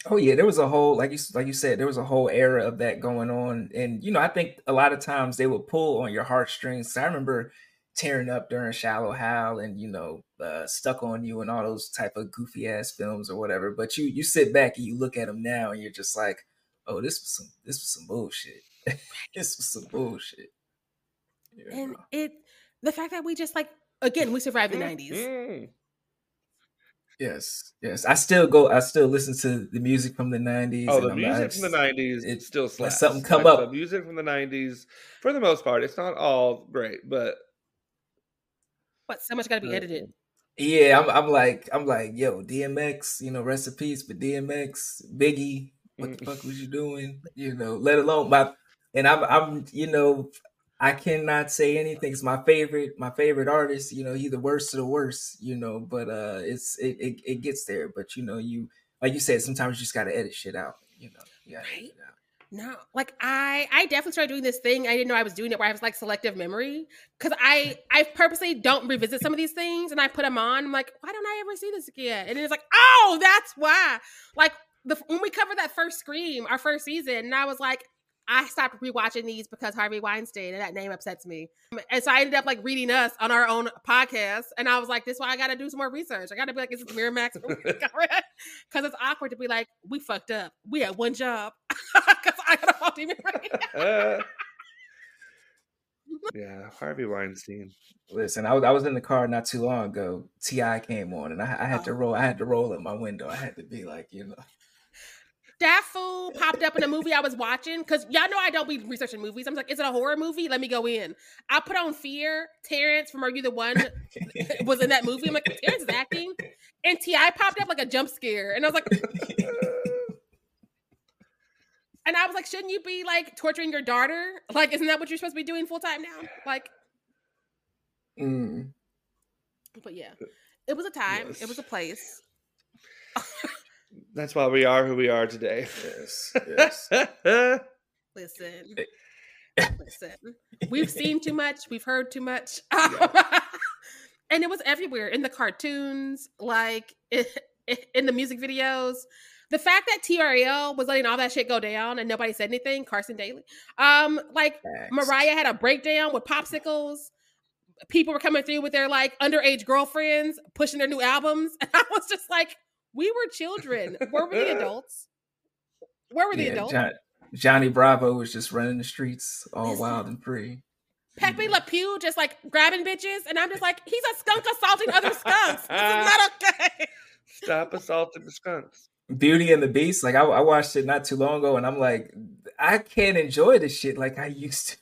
Oh, yeah. There was a whole, like you, like you said, there was a whole era of that going on. And, you know, I think a lot of times they would pull on your heartstrings. So I remember tearing up during Shallow Hal and, you know, uh, Stuck on You and all those type of goofy ass films or whatever. But you, you sit back and you look at them now and you're just like, oh, this was some this was some bullshit. This was some bullshit. Yeah. And it, the fact that we just like, again, we survived the nineties. Yes, yes. I still go. I still listen to the music from the nineties. Oh, the music not, from the nineties. It still slaps. Something come like up. The music from the nineties, for the most part, it's not all great, but but so much got to be edited. Yeah, I'm, I'm like, I'm like, yo, D M X. You know, rest in peace, but D M X, Biggie. What the fuck was you doing? You know, let alone my, and I'm, I'm, you know, I cannot say anything. It's my favorite, my favorite artist, you know, he the worst of the worst, you know, but uh, it's, it, it, it gets there. But, you know, you, like you said, sometimes you just got to edit shit out, you know. Yeah. Right? No, like I, I definitely started doing this thing. I didn't know I was doing it where I was like selective memory. Cause I, I purposely don't revisit some of these things and I put them on. I'm like, why don't I ever see this again? And it's like, oh, that's why. Like, The, when we covered that first Scream, our first season, and I was like, I stopped rewatching these because Harvey Weinstein, and that name upsets me. And so I ended up like reading us on our own podcast, and I was like, this is why I got to do some more research. I got to be like, is this Miramax? Because it's awkward to be like, we fucked up. We had one job. Because I got a faulty memory. Yeah, Harvey Weinstein. Listen, I was I was in the car not too long ago. T I came on, and I, I had oh. to roll. I had to roll up my window. I had to be like, you know. that fool popped up in a movie I was watching, because y'all know I don't be researching movies. I'm like, is it a horror movie? Let me go in. I put on Fear. Terrence from Are You the One was in that movie. I'm like, Terrence is acting. And T I popped up like a jump scare. And I was like, and I was like, shouldn't you be like torturing your daughter? Like, isn't that what you're supposed to be doing full time now? Like, mm. But yeah, it was a time. Yes. It was a place. That's why we are who we are today. Yes, yes. Listen, listen. We've seen too much. We've heard too much. Yeah. And it was everywhere, in the cartoons, like it, it, in the music videos. The fact that T R L was letting all that shit go down and nobody said anything, Carson Daly. Um, like Next. Mariah had a breakdown with popsicles. People were coming through with their like underage girlfriends, pushing their new albums. And I was just like, we were children. Where were the adults? Where were the yeah, adults? John, Johnny Bravo was just running the streets all Listen. wild and free. Pepe Le Pew just like grabbing bitches. And I'm just like, he's a skunk assaulting other skunks. This is not okay. Stop assaulting the skunks. Beauty and the Beast. Like I, I watched it not too long ago and I'm like, I can't enjoy this shit like I used to.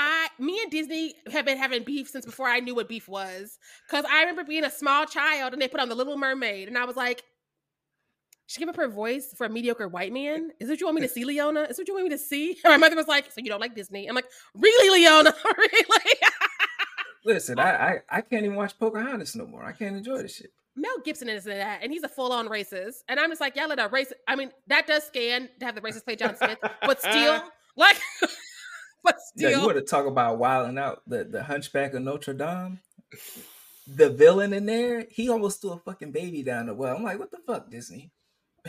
I, me and Disney have been having beef since before I knew what beef was. Because I remember being a small child and they put on The Little Mermaid. And I was like, she gave up her voice for a mediocre white man? Is this what you want me to see, Leona? Is this what you want me to see? And my mother was like, so you don't like Disney? I'm like, really, Leona? Really? Listen, I, I, I can't even watch Pocahontas no more. I can't enjoy this shit. Mel Gibson is in that, and he's a full-on racist. And I'm just like, y'all let a racist... I mean, that does scan to have the racist play John Smith, but still, like... But still. Yeah, you want to talk about wilding out. The, the Hunchback of Notre Dame, the villain in there, he almost threw a fucking baby down the well. I'm like, what the fuck, Disney?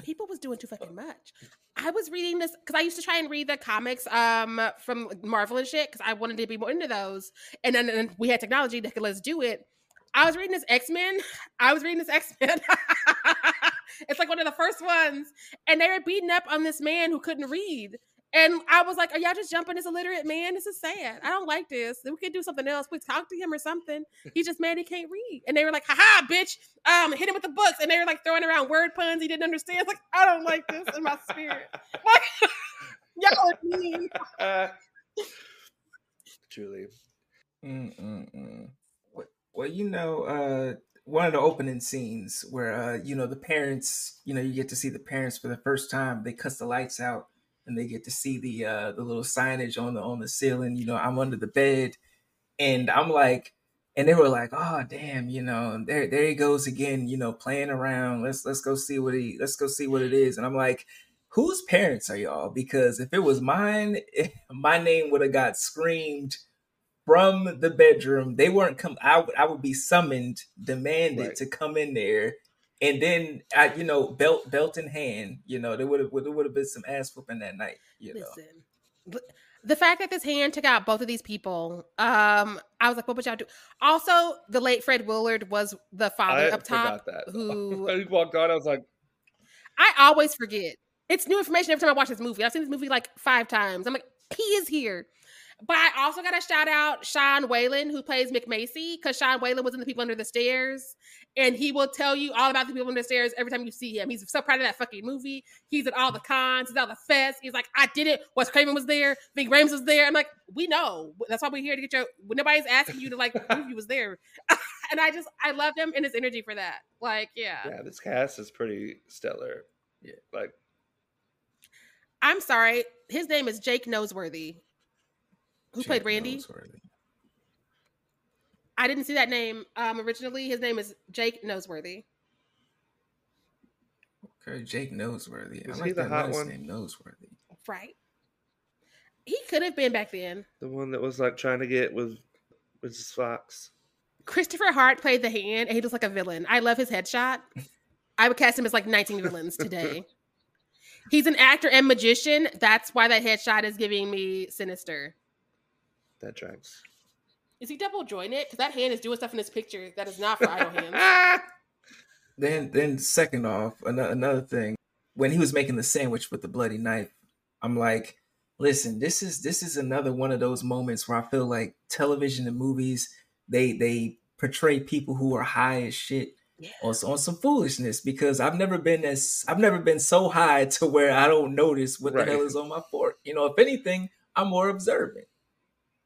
People was doing too fucking much. I was reading this, because I used to try and read the comics um, from Marvel and shit, because I wanted to be more into those. And then and we had technology that could let us do it. I was reading this X-Men. I was reading this X-Men. It's like one of the first ones. And they were beating up on this man who couldn't read. And I was like, are y'all just jumping this illiterate man? This is sad. I don't like this. We could do something else. We talk to him or something. He's just mad he can't read. And they were like, haha, bitch. Um, hit him with the books. And they were like throwing around word puns he didn't understand. Like, I don't like this in my spirit. Like, y'all are mean. Uh, Julie. Mm-mm-mm. Well, you know, uh, one of the opening scenes where, uh, you know, the parents, you know, you get to see the parents for the first time. They cuss the lights out. And they get to see the uh, the little signage on the on the ceiling, you know, I'm under the bed. And I'm like, and they were like, oh damn, you know, there there he goes again, you know, playing around. Let's let's go see what he let's go see what it is. And I'm like, whose parents are y'all? Because if it was mine, my name would have got screamed from the bedroom. They weren't come I would I would be summoned, demanded right. to come in there. And then, I, you know, belt belt in hand, you know, there would have there would have been some ass whooping that night, you know. Listen, the fact that this hand took out both of these people, um, I was like, what would y'all do? Also, the late Fred Willard was the father I up top. That. Who he walked on, I was like, I always forget. It's new information every time I watch this movie. I've seen this movie like five times. I'm like, he is here. But I also got to shout out Sean Whalen, who plays McMacy, because Sean Whalen was in The People Under the Stairs. And he will tell you all about The People Under the Stairs every time you see him. He's so proud of that fucking movie. He's at all the cons. He's at all the fests. He's like, I did it. Wes Craven was there. Big Rams was there. I'm like, we know. That's why we're here to get your... Nobody's asking you to, like, prove you was there. And I just... I love him and his energy for that. Like, yeah. Yeah, this cast is pretty stellar. Yeah, like... I'm sorry. His name is Jake Noseworthy. Who Jake played Randy? Noseworthy. I didn't see that name um, originally. His name is Jake Noseworthy. Okay, Jake Noseworthy. Is I like he the that hot one? Name, Noseworthy. Right. He could have been back then. The one that was like trying to get with Missus Fox. Christopher Hart played the hand, and he was like a villain. I love his headshot. I would cast him as like nineteen villains today. He's an actor and magician. That's why that headshot is giving me Sinister. That tracks. Is he double jointed? Because that hand is doing stuff in this picture that is not for idle hands. Then, then second off, another, another thing, when he was making the sandwich with the bloody knife, I'm like, listen, this is this is another one of those moments where I feel like television and movies, they they portray people who are high as shit, yeah. on, on some foolishness, because I've never been as I've never been so high to where I don't notice what right. the hell is on my fork. You know, if anything, I'm more observant.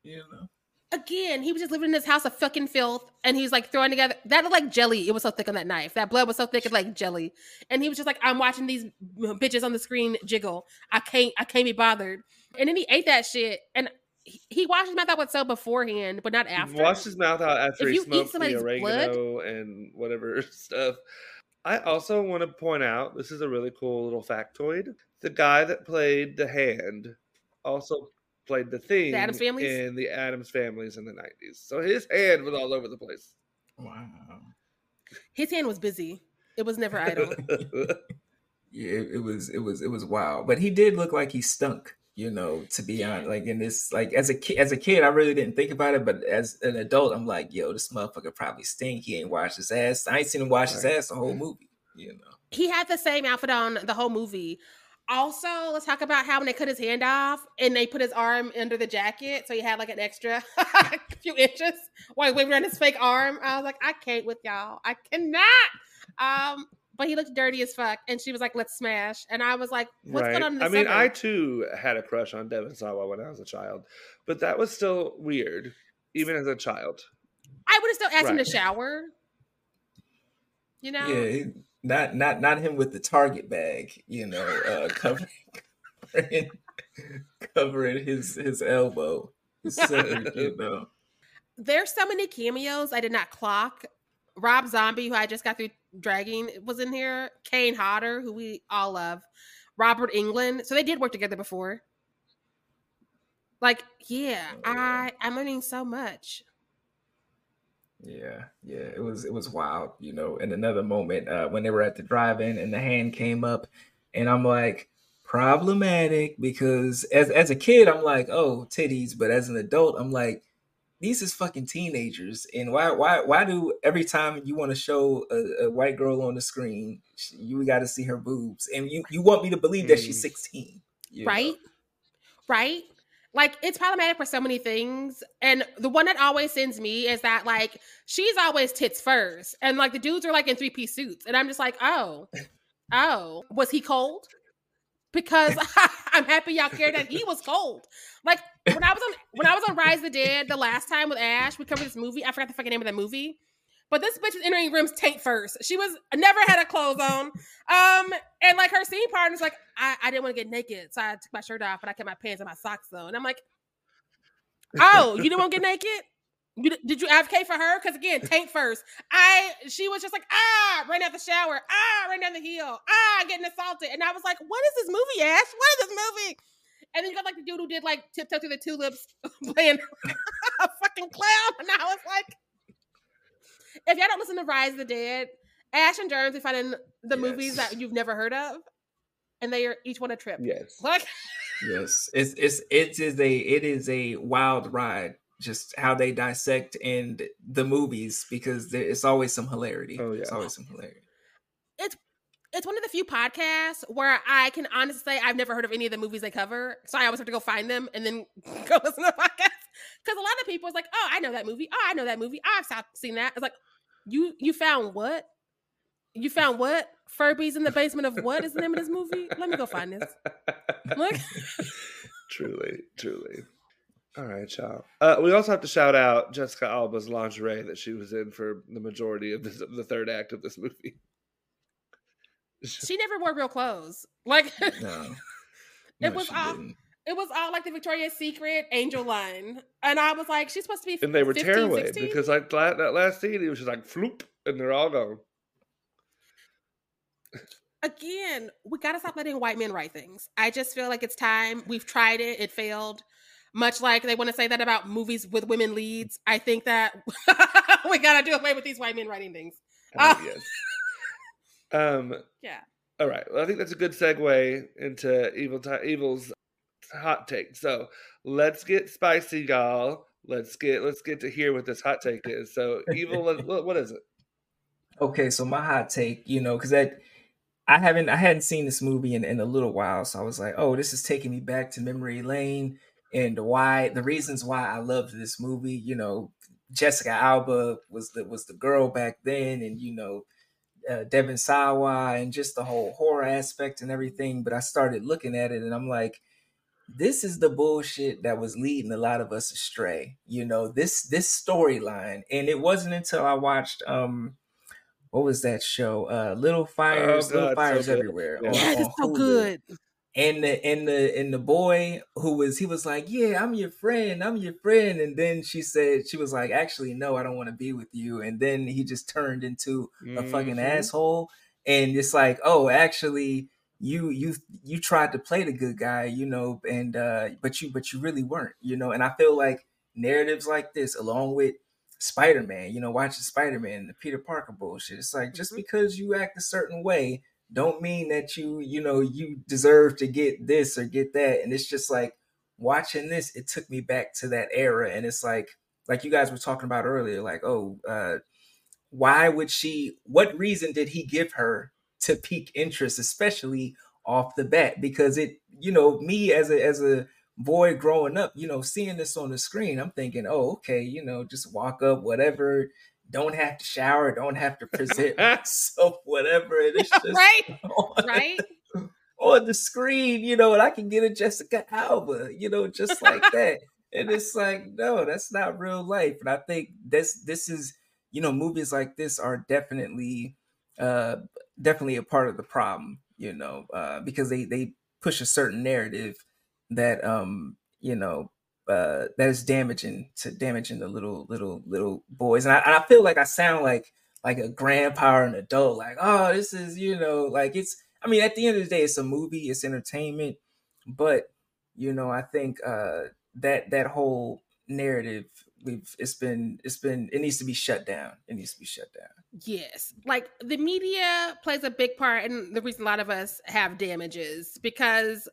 You know. Again, he was just living in this house of fucking filth, and he was like throwing together that looked like jelly. It was so thick on that knife. That blood was so thick, it like jelly. And he was just like, I'm watching these bitches on the screen jiggle. I can't, I can't be bothered. And then he ate that shit, and he, he washed his mouth out with soap beforehand, but not after. He washed his mouth out after if he smoked the oregano blood, and whatever stuff. I also want to point out, this is a really cool little factoid. The guy that played the hand also played the theme the Addams Families? in the Addams Families in the nineties. So his hand was all over the place. Wow. His hand was busy. It was never idle. yeah, it, it was it was it was wild. But he did look like he stunk, you know, to be honest. Like in this, like as a kid as a kid, I really didn't think about it, but as an adult, I'm like, yo, this motherfucker probably stink. He ain't washed his ass. I ain't seen him wash right. his ass the whole movie, you know. He had the same outfit on the whole movie. Also, let's talk about how when they cut his hand off and they put his arm under the jacket, so he had like an extra few inches while he waving around his fake arm. I was like, I can't with y'all. I cannot. Um, but he looked dirty as fuck, and she was like, let's smash. And I was like, what's right. going on in the I summer? mean, I too had a crush on Devin Sawa when I was a child, but that was still weird, even as a child. I would have still asked right. him to shower. You know? Yeah. He- Not, not, not him with the Target bag, you know, uh, covering, covering, covering his his elbow. So, you know, there's so many cameos I did not clock. Rob Zombie, who I just got through dragging, was in here. Kane Hodder, who we all love. Robert Englund. So they did work together before. Like, yeah, oh, I I'm learning so much. Yeah, yeah, it was it was wild, you know. In another moment, uh, when they were at the drive-in and the hand came up, and I'm like, problematic, because as as a kid, I'm like, oh, titties, but as an adult, I'm like, these is fucking teenagers, and why why why do every time you want to show a, a white girl on the screen, you got to see her boobs, and you you want me to believe that she's sixteen, right? Know? Right. Like, it's problematic for so many things. And the one that always sends me is that, like, she's always tits first. And, like, the dudes are, like, in three-piece suits. And I'm just like, oh, oh. Was he cold? Because I'm happy y'all cared that he was cold. Like, when I was on when I was on Rise of the Dead the last time with Ash, we covered this movie. I forgot the fucking name of that movie. But this bitch was entering rooms tank first. She was never had her clothes on. Um, and like her scene partner's like, I, I didn't want to get naked. So I took my shirt off, but I kept my pants and my socks on. And I'm like, oh, you didn't want to get naked? You, did you A F K for her? Because again, tank first. I She was just like, ah, ran out the shower. Ah, ran down the hill. Ah, getting assaulted. And I was like, what is this movie, Ash? What is this movie? And then you got like the dude who did like tiptoe through the tulips playing a fucking clown. And I was like, if y'all don't listen to Rise of the Dead, Ash and Derms are finding the yes. movies that you've never heard of, and they are each one a trip. Yes, look. Yes, it's it's it is a it is a wild ride. Just how they dissect and the movies, because there, it's always some hilarity. Oh yeah, it's always some hilarity. It's it's one of the few podcasts where I can honestly say I've never heard of any of the movies they cover, so I always have to go find them and then go listen to the podcast. Because a lot of people is like, oh, I know that movie. Oh, I know that movie. Oh, I've seen that. It's like, you you found what? You found what? Furbies in the basement of what is the name of this movie? Let me go find this. Look. Truly, truly. All right, y'all. Uh, we also have to shout out Jessica Alba's lingerie that she was in for the majority of this, the third act of this movie. She never wore real clothes. Like, no. No, it was all... It was all like the Victoria's Secret angel line. And I was like, she's supposed to be fifteen, and they were tearaway because like that last scene, it was just like, floop, and they're all gone. Again, we got to stop letting white men write things. I just feel like it's time. We've tried it. It failed. Much like they want to say that about movies with women leads. I think that we got to do away with these white men writing things. Oh, uh, yes. um, yeah. All right. Well, I think that's a good segue into Evil Ty- Evil's hot take. So let's get spicy, y'all. Let's get let's get to hear what this hot take is. So Evil, what, what is it? Okay, so my hot take, you know, because that I, I haven't I hadn't seen this movie in, in a little while, so I was like, oh, this is taking me back to memory lane and why the reasons why I loved this movie. You know, Jessica Alba was the was the girl back then, and you know, uh, Devin Sawa and just the whole horror aspect and everything. But I started looking at it and I'm like, this is the bullshit that was leading a lot of us astray. You know, this this storyline. And it wasn't until I watched um what was that show? Uh, Little Fires, oh, God, Little Fires so Everywhere. Yeah, on, it's on so good. And the and the and the boy who was he was like, yeah, I'm your friend, I'm your friend. And then she said, she was like, actually, no, I don't want to be with you. And then he just turned into mm-hmm. a fucking asshole. And it's like, oh, actually, you you you tried to play the good guy, you know, and uh, but you but you really weren't, you know. And I feel like narratives like this, along with Spider-Man, you know, watching Spider-Man, the Peter Parker bullshit. It's like, just because you act a certain way don't mean that you, you know, you deserve to get this or get that. And it's just like watching this, it took me back to that era. And it's like, like you guys were talking about earlier, like, oh, uh, why would she, what reason did he give her to pique interest, especially off the bat? Because it, you know, me as a, as a boy growing up, you know, seeing this on the screen, I'm thinking, oh, okay, you know, just walk up, whatever, don't have to shower, don't have to present myself, whatever. And it's just right, on, right on the screen, you know, and I can get a Jessica Alba, you know, just like that. And it's like, no, that's not real life. And I think this, this is, you know, movies like this are definitely, uh, definitely a part of the problem, you know, uh, because they, they push a certain narrative that, um, you know, Uh, that is damaging to damaging the little little little boys, and I, and I feel like I sound like like a grandpa or an adult, like, oh, this is, you know, like it's. I mean, at the end of the day, it's a movie, it's entertainment, but you know, I think uh, that that whole narrative, we've it's been it's been it needs to be shut down. It needs to be shut down. Yes, like the media plays a big part, and the reason a lot of us have damages because,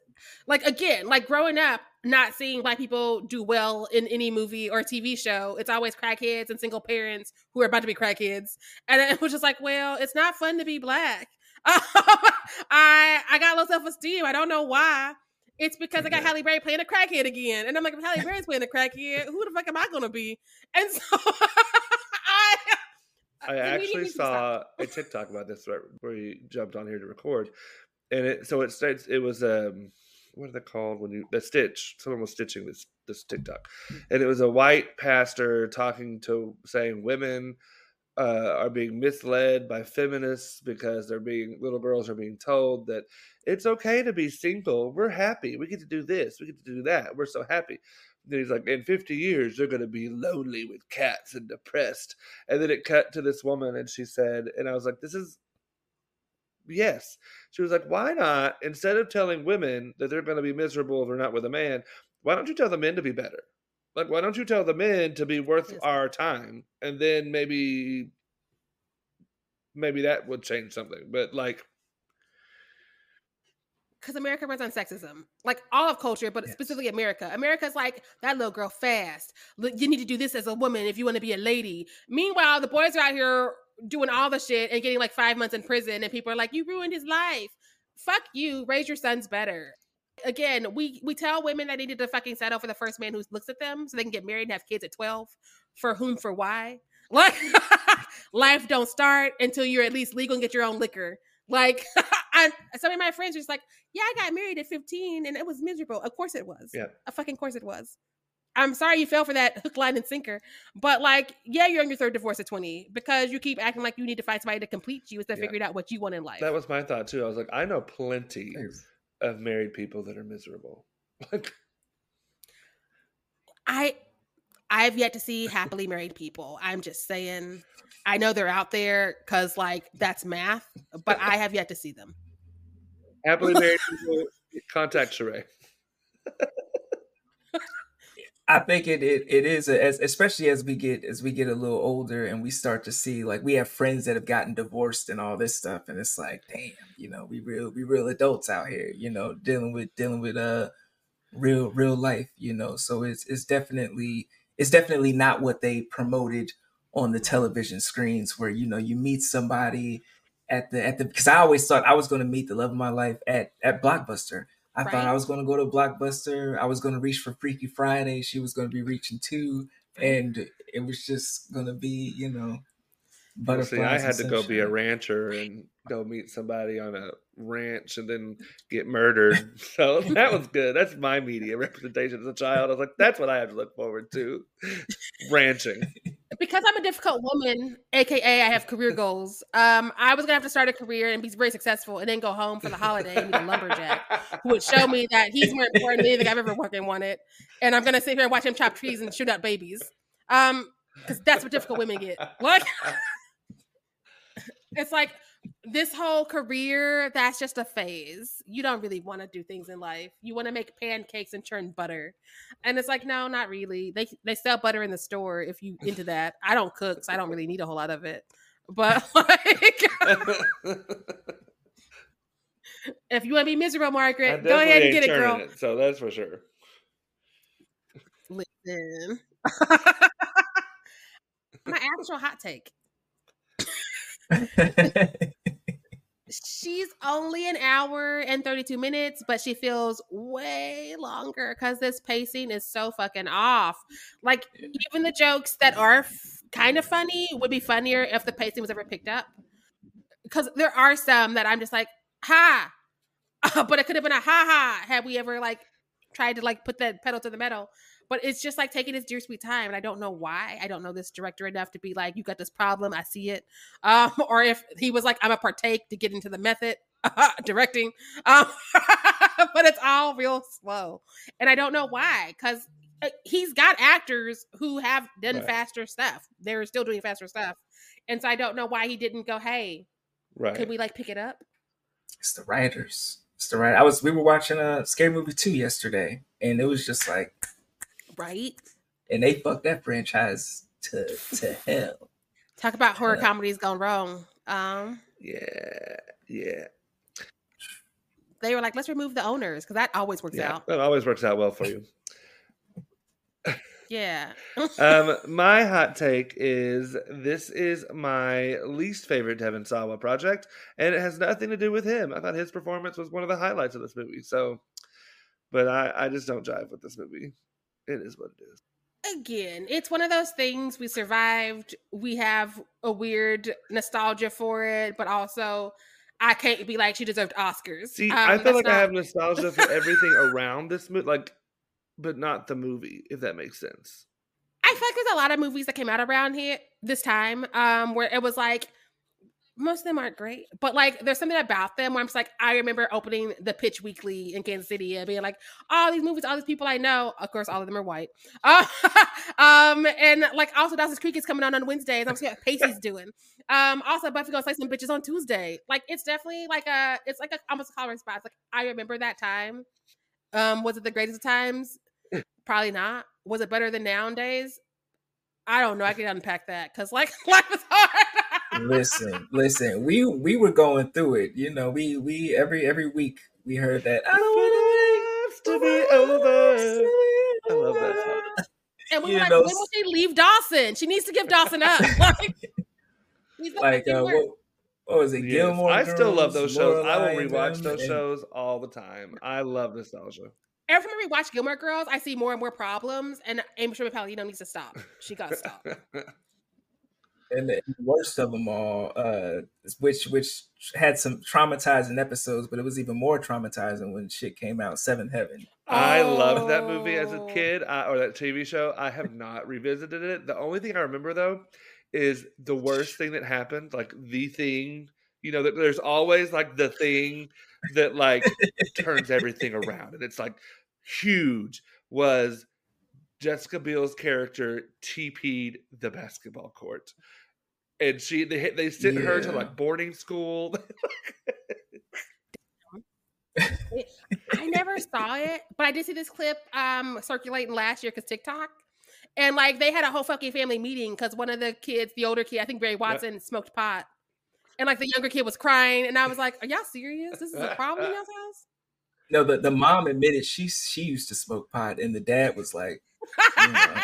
like, again, like growing up, not seeing Black people do well in any movie or T V show. It's always crackheads and single parents who are about to be crackheads. And it was just like, well, it's not fun to be Black. Um, I I got low self-esteem. I don't know why. It's because I got Halle Berry playing a crackhead again. And I'm like, if Halle Berry's playing a crackhead, who the fuck am I going to be? And so I... I actually saw a TikTok about this right before you jumped on here to record. And it, so it starts, it was... um. What are they called when you the stitch? Someone was stitching this this TikTok, and it was a white pastor talking to saying women uh, are being misled by feminists because they're being little girls are being told that it's okay to be single. We're happy. We get to do this. We get to do that. We're so happy. And he's like, in fifty years, you're going to be lonely with cats and depressed. And then it cut to this woman, and she said, and I was like, this is. Yes. She was like, why not, instead of telling women that they're going to be miserable if they're not with a man, why don't you tell the men to be better? Like, why don't you tell the men to be worth yes. our time? And then maybe, maybe that would change something. But like, because America runs on sexism, like all of culture, but yes. specifically America. America's like, that little girl fast. You need to do this as a woman if you want to be a lady. Meanwhile, the boys are out here doing all the shit and getting like five months in prison, and people are like, you ruined his life. Fuck you. Raise your sons better. Again, we we tell women that they need to fucking settle for the first man who looks at them so they can get married and have kids at twelve. For whom, for why? Like, life don't start until you're at least legal and get your own liquor. Like, and some of my friends are just like, yeah, I got married at fifteen and it was miserable. Of course it was. Yeah. Of fucking course it was. I'm sorry you fell for that hook, line, and sinker. But like, yeah, you're on your third divorce at twenty because you keep acting like you need to find somebody to complete you instead of yeah. figuring out what you want in life. That was my thought too. I was like, I know plenty Thanks. of married people that are miserable. Like, I, I've yet to see happily married people. I'm just saying, I know they're out there because like that's math, but I have yet to see them. Happily married people, contact Sheree. I think it it, it is, a, as, especially as we get as we get a little older and we start to see, like, we have friends that have gotten divorced and all this stuff, and it's like, damn, you know, we real we real adults out here, you know, dealing with dealing with uh real real life, you know. So it's it's definitely it's definitely not what they promoted on the television screens, where, you know, you meet somebody at the at the because I always thought I was going to meet the love of my life at at Blockbuster. I right. thought I was going to go to Blockbuster. I was going to reach for Freaky Friday. She was going to be reaching too. And it was just going to be, you know, Butterflies. See, I had to go be a rancher and go meet somebody on a ranch and then get murdered. So that was good. That's my media representation as a child. I was like, that's what I have to look forward to, ranching. Because I'm a difficult woman, aka I have career goals, um, I was gonna have to start a career and be very successful and then go home for the holiday and be a lumberjack who would show me that he's more important than anything I've ever fucking wanted. And I'm gonna sit here and watch him chop trees and shoot out babies. Um, because that's what difficult women get. Like, it's like this whole career, that's just a phase. You don't really want to do things in life. You want to make pancakes and churn butter. And it's like, no, not really. They they sell butter in the store if you into that. I don't cook, so I don't really need a whole lot of it. But like, if you want to be miserable, Margaret, go ahead and get it, girl. It, so that's for sure. Listen. My actual hot take. She's only an hour and thirty-two minutes, but she feels way longer because this pacing is so fucking off. Like, even the jokes that are f- kind of funny would be funnier if the pacing was ever picked up. Because there are some that I'm just like, ha! But it could have been a ha-ha had we ever, like, tried to, like, put that pedal to the metal. But it's just like taking his dear sweet time. And I don't know why. I don't know this director enough to be like, you got this problem. I see it. Um, or if he was like, I'm a partake to get into the method directing. Um, but it's all real slow. And I don't know why. Because he's got actors who have done right. faster stuff. They're still doing faster stuff. And so I don't know why he didn't go, hey, right. could we like pick it up? It's the writers. It's the writers. I was, we were watching a Scary Movie two yesterday. And it was just like... Right, and they fucked that franchise to to hell. Talk about horror uh, comedies gone wrong. Um, yeah, yeah. They were like, let's remove the owners because that always works yeah, out. That always works out well for you. Yeah. um, my hot take is this is my least favorite Devin Sawa project, and it has nothing to do with him. I thought his performance was one of the highlights of this movie. So, but I, I just don't jive with this movie. It is what it is. Again, it's one of those things we survived. We have a weird nostalgia for it, but also I can't be like she deserved Oscars. See, um, I feel like not... I have nostalgia for everything around this movie, like, but not the movie, if that makes sense. I feel like there's a lot of movies that came out around here this time um, where it was like, most of them aren't great, but like there's something about them where I'm just like, I remember opening the Pitch Weekly in Kansas City and being like, all these movies, all these people I know, of course, all of them are white. Uh, um, and like also Dawson's Creek is coming on on Wednesdays. I'm seeing what Pacey's doing. Um, also Buffy Gonna Slay Some Bitches on Tuesday. Like it's definitely like a, it's like a, almost a collar spot. It's like, I remember that time. Um, was it the greatest of times? Probably not. Was it better than nowadays? I don't know. I can unpack that because like life is hard. Listen, listen. We we were going through it, you know. We we every every week we heard that. I don't want to be over. I love that song. And we you were like, know, when will she leave Dawson? She needs to give Dawson up. Like, like uh, what, what was it? Yes. Gilmore Girls, I still love those shows. I will rewatch those and... shows all the time. I love nostalgia. Every time I rewatch Gilmore Girls, I see more and more problems. And Amy Sherman Palladino needs to stop. She got to stop. And the worst of them all, uh, which which had some traumatizing episodes, but it was even more traumatizing when shit came out, Seventh Heaven. Oh. I loved that movie as a kid, I, or that T V show. I have not revisited it. The only thing I remember, though, is the worst thing that happened, like the thing. You know, there's always, like, the thing that, like, turns everything around. And it's, like, huge was Jessica Biel's character T P'd the basketball court. And she they they sent yeah. her to like boarding school. I never saw it, but I did see this clip um, circulating last year because TikTok, and like they had a whole fucking family meeting because one of the kids, the older kid, I think Barry Watson, yep. smoked pot, and like the younger kid was crying, and I was like, "Are y'all serious? This is a problem in y'all's house?" No, the the mom admitted she she used to smoke pot, and the dad was like, you know.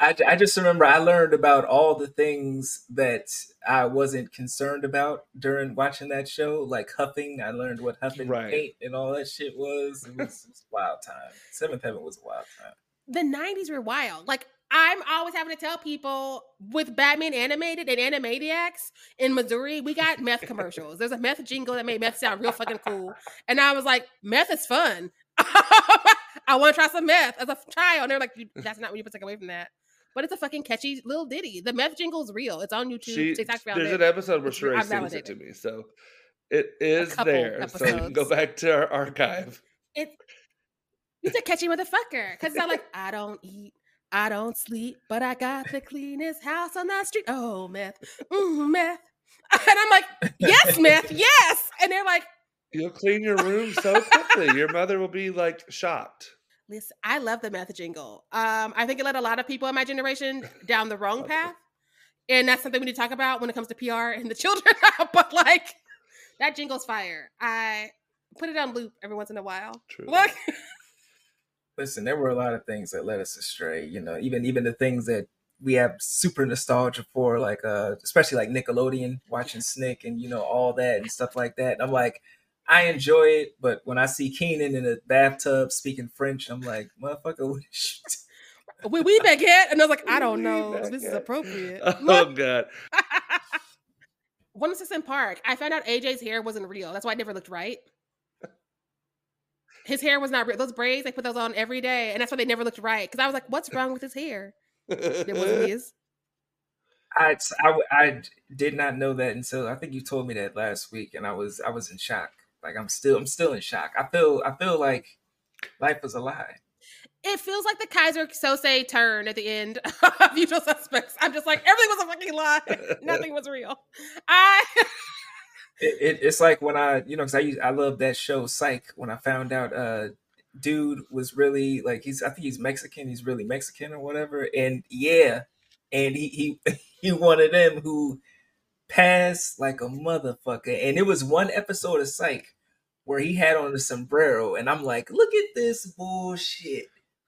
I, I just remember I learned about all the things that I wasn't concerned about during watching that show, like huffing. I learned what huffing right. paint and all that shit was. It was, it was a wild time. Seventh Heaven was a wild time. The nineties were wild. Like I'm always having to tell people with Batman Animated and Animaniacs in Missouri, we got meth commercials. There's a meth jingle that made meth sound real fucking cool. And I was like, meth is fun. I want to try some meth as a child. And they're like, that's not what you're supposed to take away from that. But it's a fucking catchy little ditty. The meth jingle's real. It's on YouTube. She, TikTok, there's an episode where Sheree sings it to me. So it is there. Episodes. So you can go back to our archive. It's, it's a catchy motherfucker. Because it's not like, I don't eat. I don't sleep, but I got the cleanest house on the street. Oh, meth. Mm, meth. And I'm like, yes, meth, yes. And they're like, you'll clean your room so quickly. Your mother will be like shocked. Listen, I love the meth jingle. Um, I think it led a lot of people in my generation down the wrong path. And that's something we need to talk about when it comes to P R and the children. But like, that jingle's fire. I put it on loop every once in a while. True. Look. Listen, there were a lot of things that led us astray, you know, even even the things that we have super nostalgia for, like uh, especially like Nickelodeon, watching Snick and, you know, all that and stuff like that. And I'm like, I enjoy it. But when I see Keenan in a bathtub speaking French, I'm like, motherfucker, what is shit? We, we back yet? And I was like, I don't we know if this yet. Is appropriate. Oh, God. Once it's in Park, I found out A J's hair wasn't real. That's why it never looked right. His hair was not real. Those braids, they put those on every day. And that's why they never looked right. Because I was like, what's wrong with his hair? It wasn't his. I, I, I did not know that until, I think you told me that last week. And I was I was in shock. Like, I'm still I'm still in shock. I feel I feel like life was a lie. It feels like the Kaiser Sose turn at the end of Usual Suspects. I'm just like, everything was a fucking lie. Nothing was real. I... It, it, it's like when I, you know, because I used, I love that show Psych. When I found out, uh, dude was really like he's I think he's Mexican. He's really Mexican or whatever. And yeah, and he he he one of them who passed like a motherfucker. And it was one episode of Psych where he had on a sombrero, and I'm like, look at this bullshit.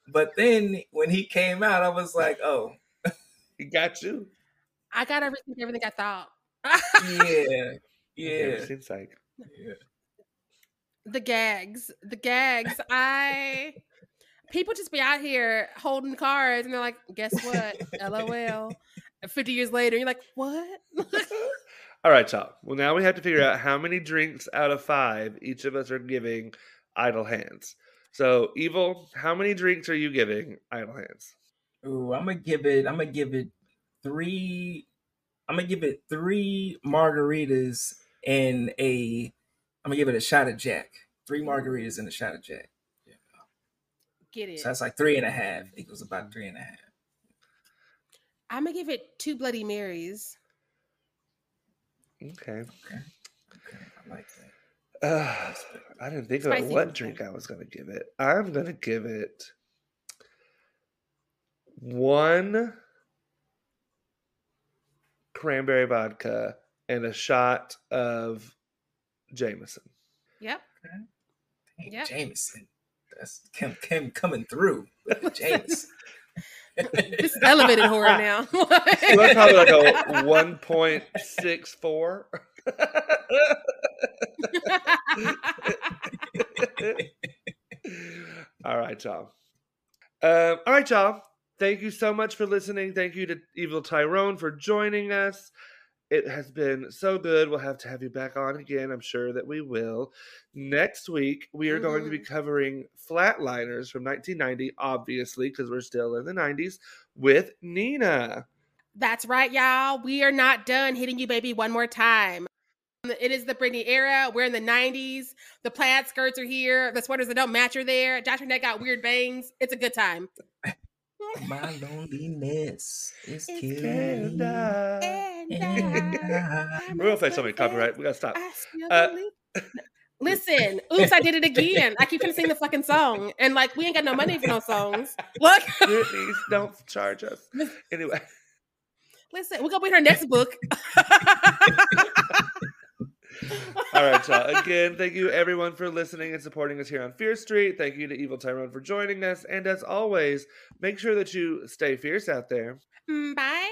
But then when he came out, I was like, oh, he got you. I got everything, everything I thought. Yeah. Yeah, seems like yeah. the gags, the gags. I people just be out here holding cards, and they're like, "Guess what? LOL." Fifty years later, you're like, "What?" All right, y'all. Well, now we have to figure out how many drinks out of five each of us are giving Idle Hands. So, Evil, how many drinks are you giving Idle Hands? Ooh, I'm gonna give it. I'm gonna give it three. I'm gonna give it three margaritas. And a, I'm gonna give it a shot of Jack. Three margaritas and a shot of Jack. Yeah. Get it. So that's like three and a half. Equals about three and a half. I'm gonna give it two Bloody Marys. Okay. Okay. Okay. I like that. Uh, I didn't think Spicy. Of what drink I was gonna give it. I'm gonna give it one cranberry vodka. And a shot of Jameson. Yep. Dang, yep. Jameson. That's Kim, Kim coming through with the Jameson. This is elevated horror now. So that's probably like a one point six four. All right, y'all. Um, all right, y'all. Thank you so much for listening. Thank you to Evil Tyrone for joining us. It has been so good. We'll have to have you back on again. I'm sure that we will. Next week, we are mm-hmm. going to be covering Flatliners from nineteen ninety, obviously, because we're still in the nineties, with Nina. That's right, y'all. We are not done hitting you, baby, one more time. It is the Britney era. We're in the nineties. The plaid skirts are here. The sweaters that don't match are there. Josh Renette got weird bangs. It's a good time. My loneliness is it's killing me. We're gonna face so many copyright. We gotta stop. Uh, Listen, oops, I did it again. I keep trying to sing the fucking song, and like we ain't got no money for no songs. Look, please don't charge us. Anyway, listen, we're gonna be her next book. All right, y'all. Again, thank you everyone for listening and supporting us here on Fear Street. Thank you to Evil Tyrone for joining us. And as always, make sure that you stay fierce out there. Bye.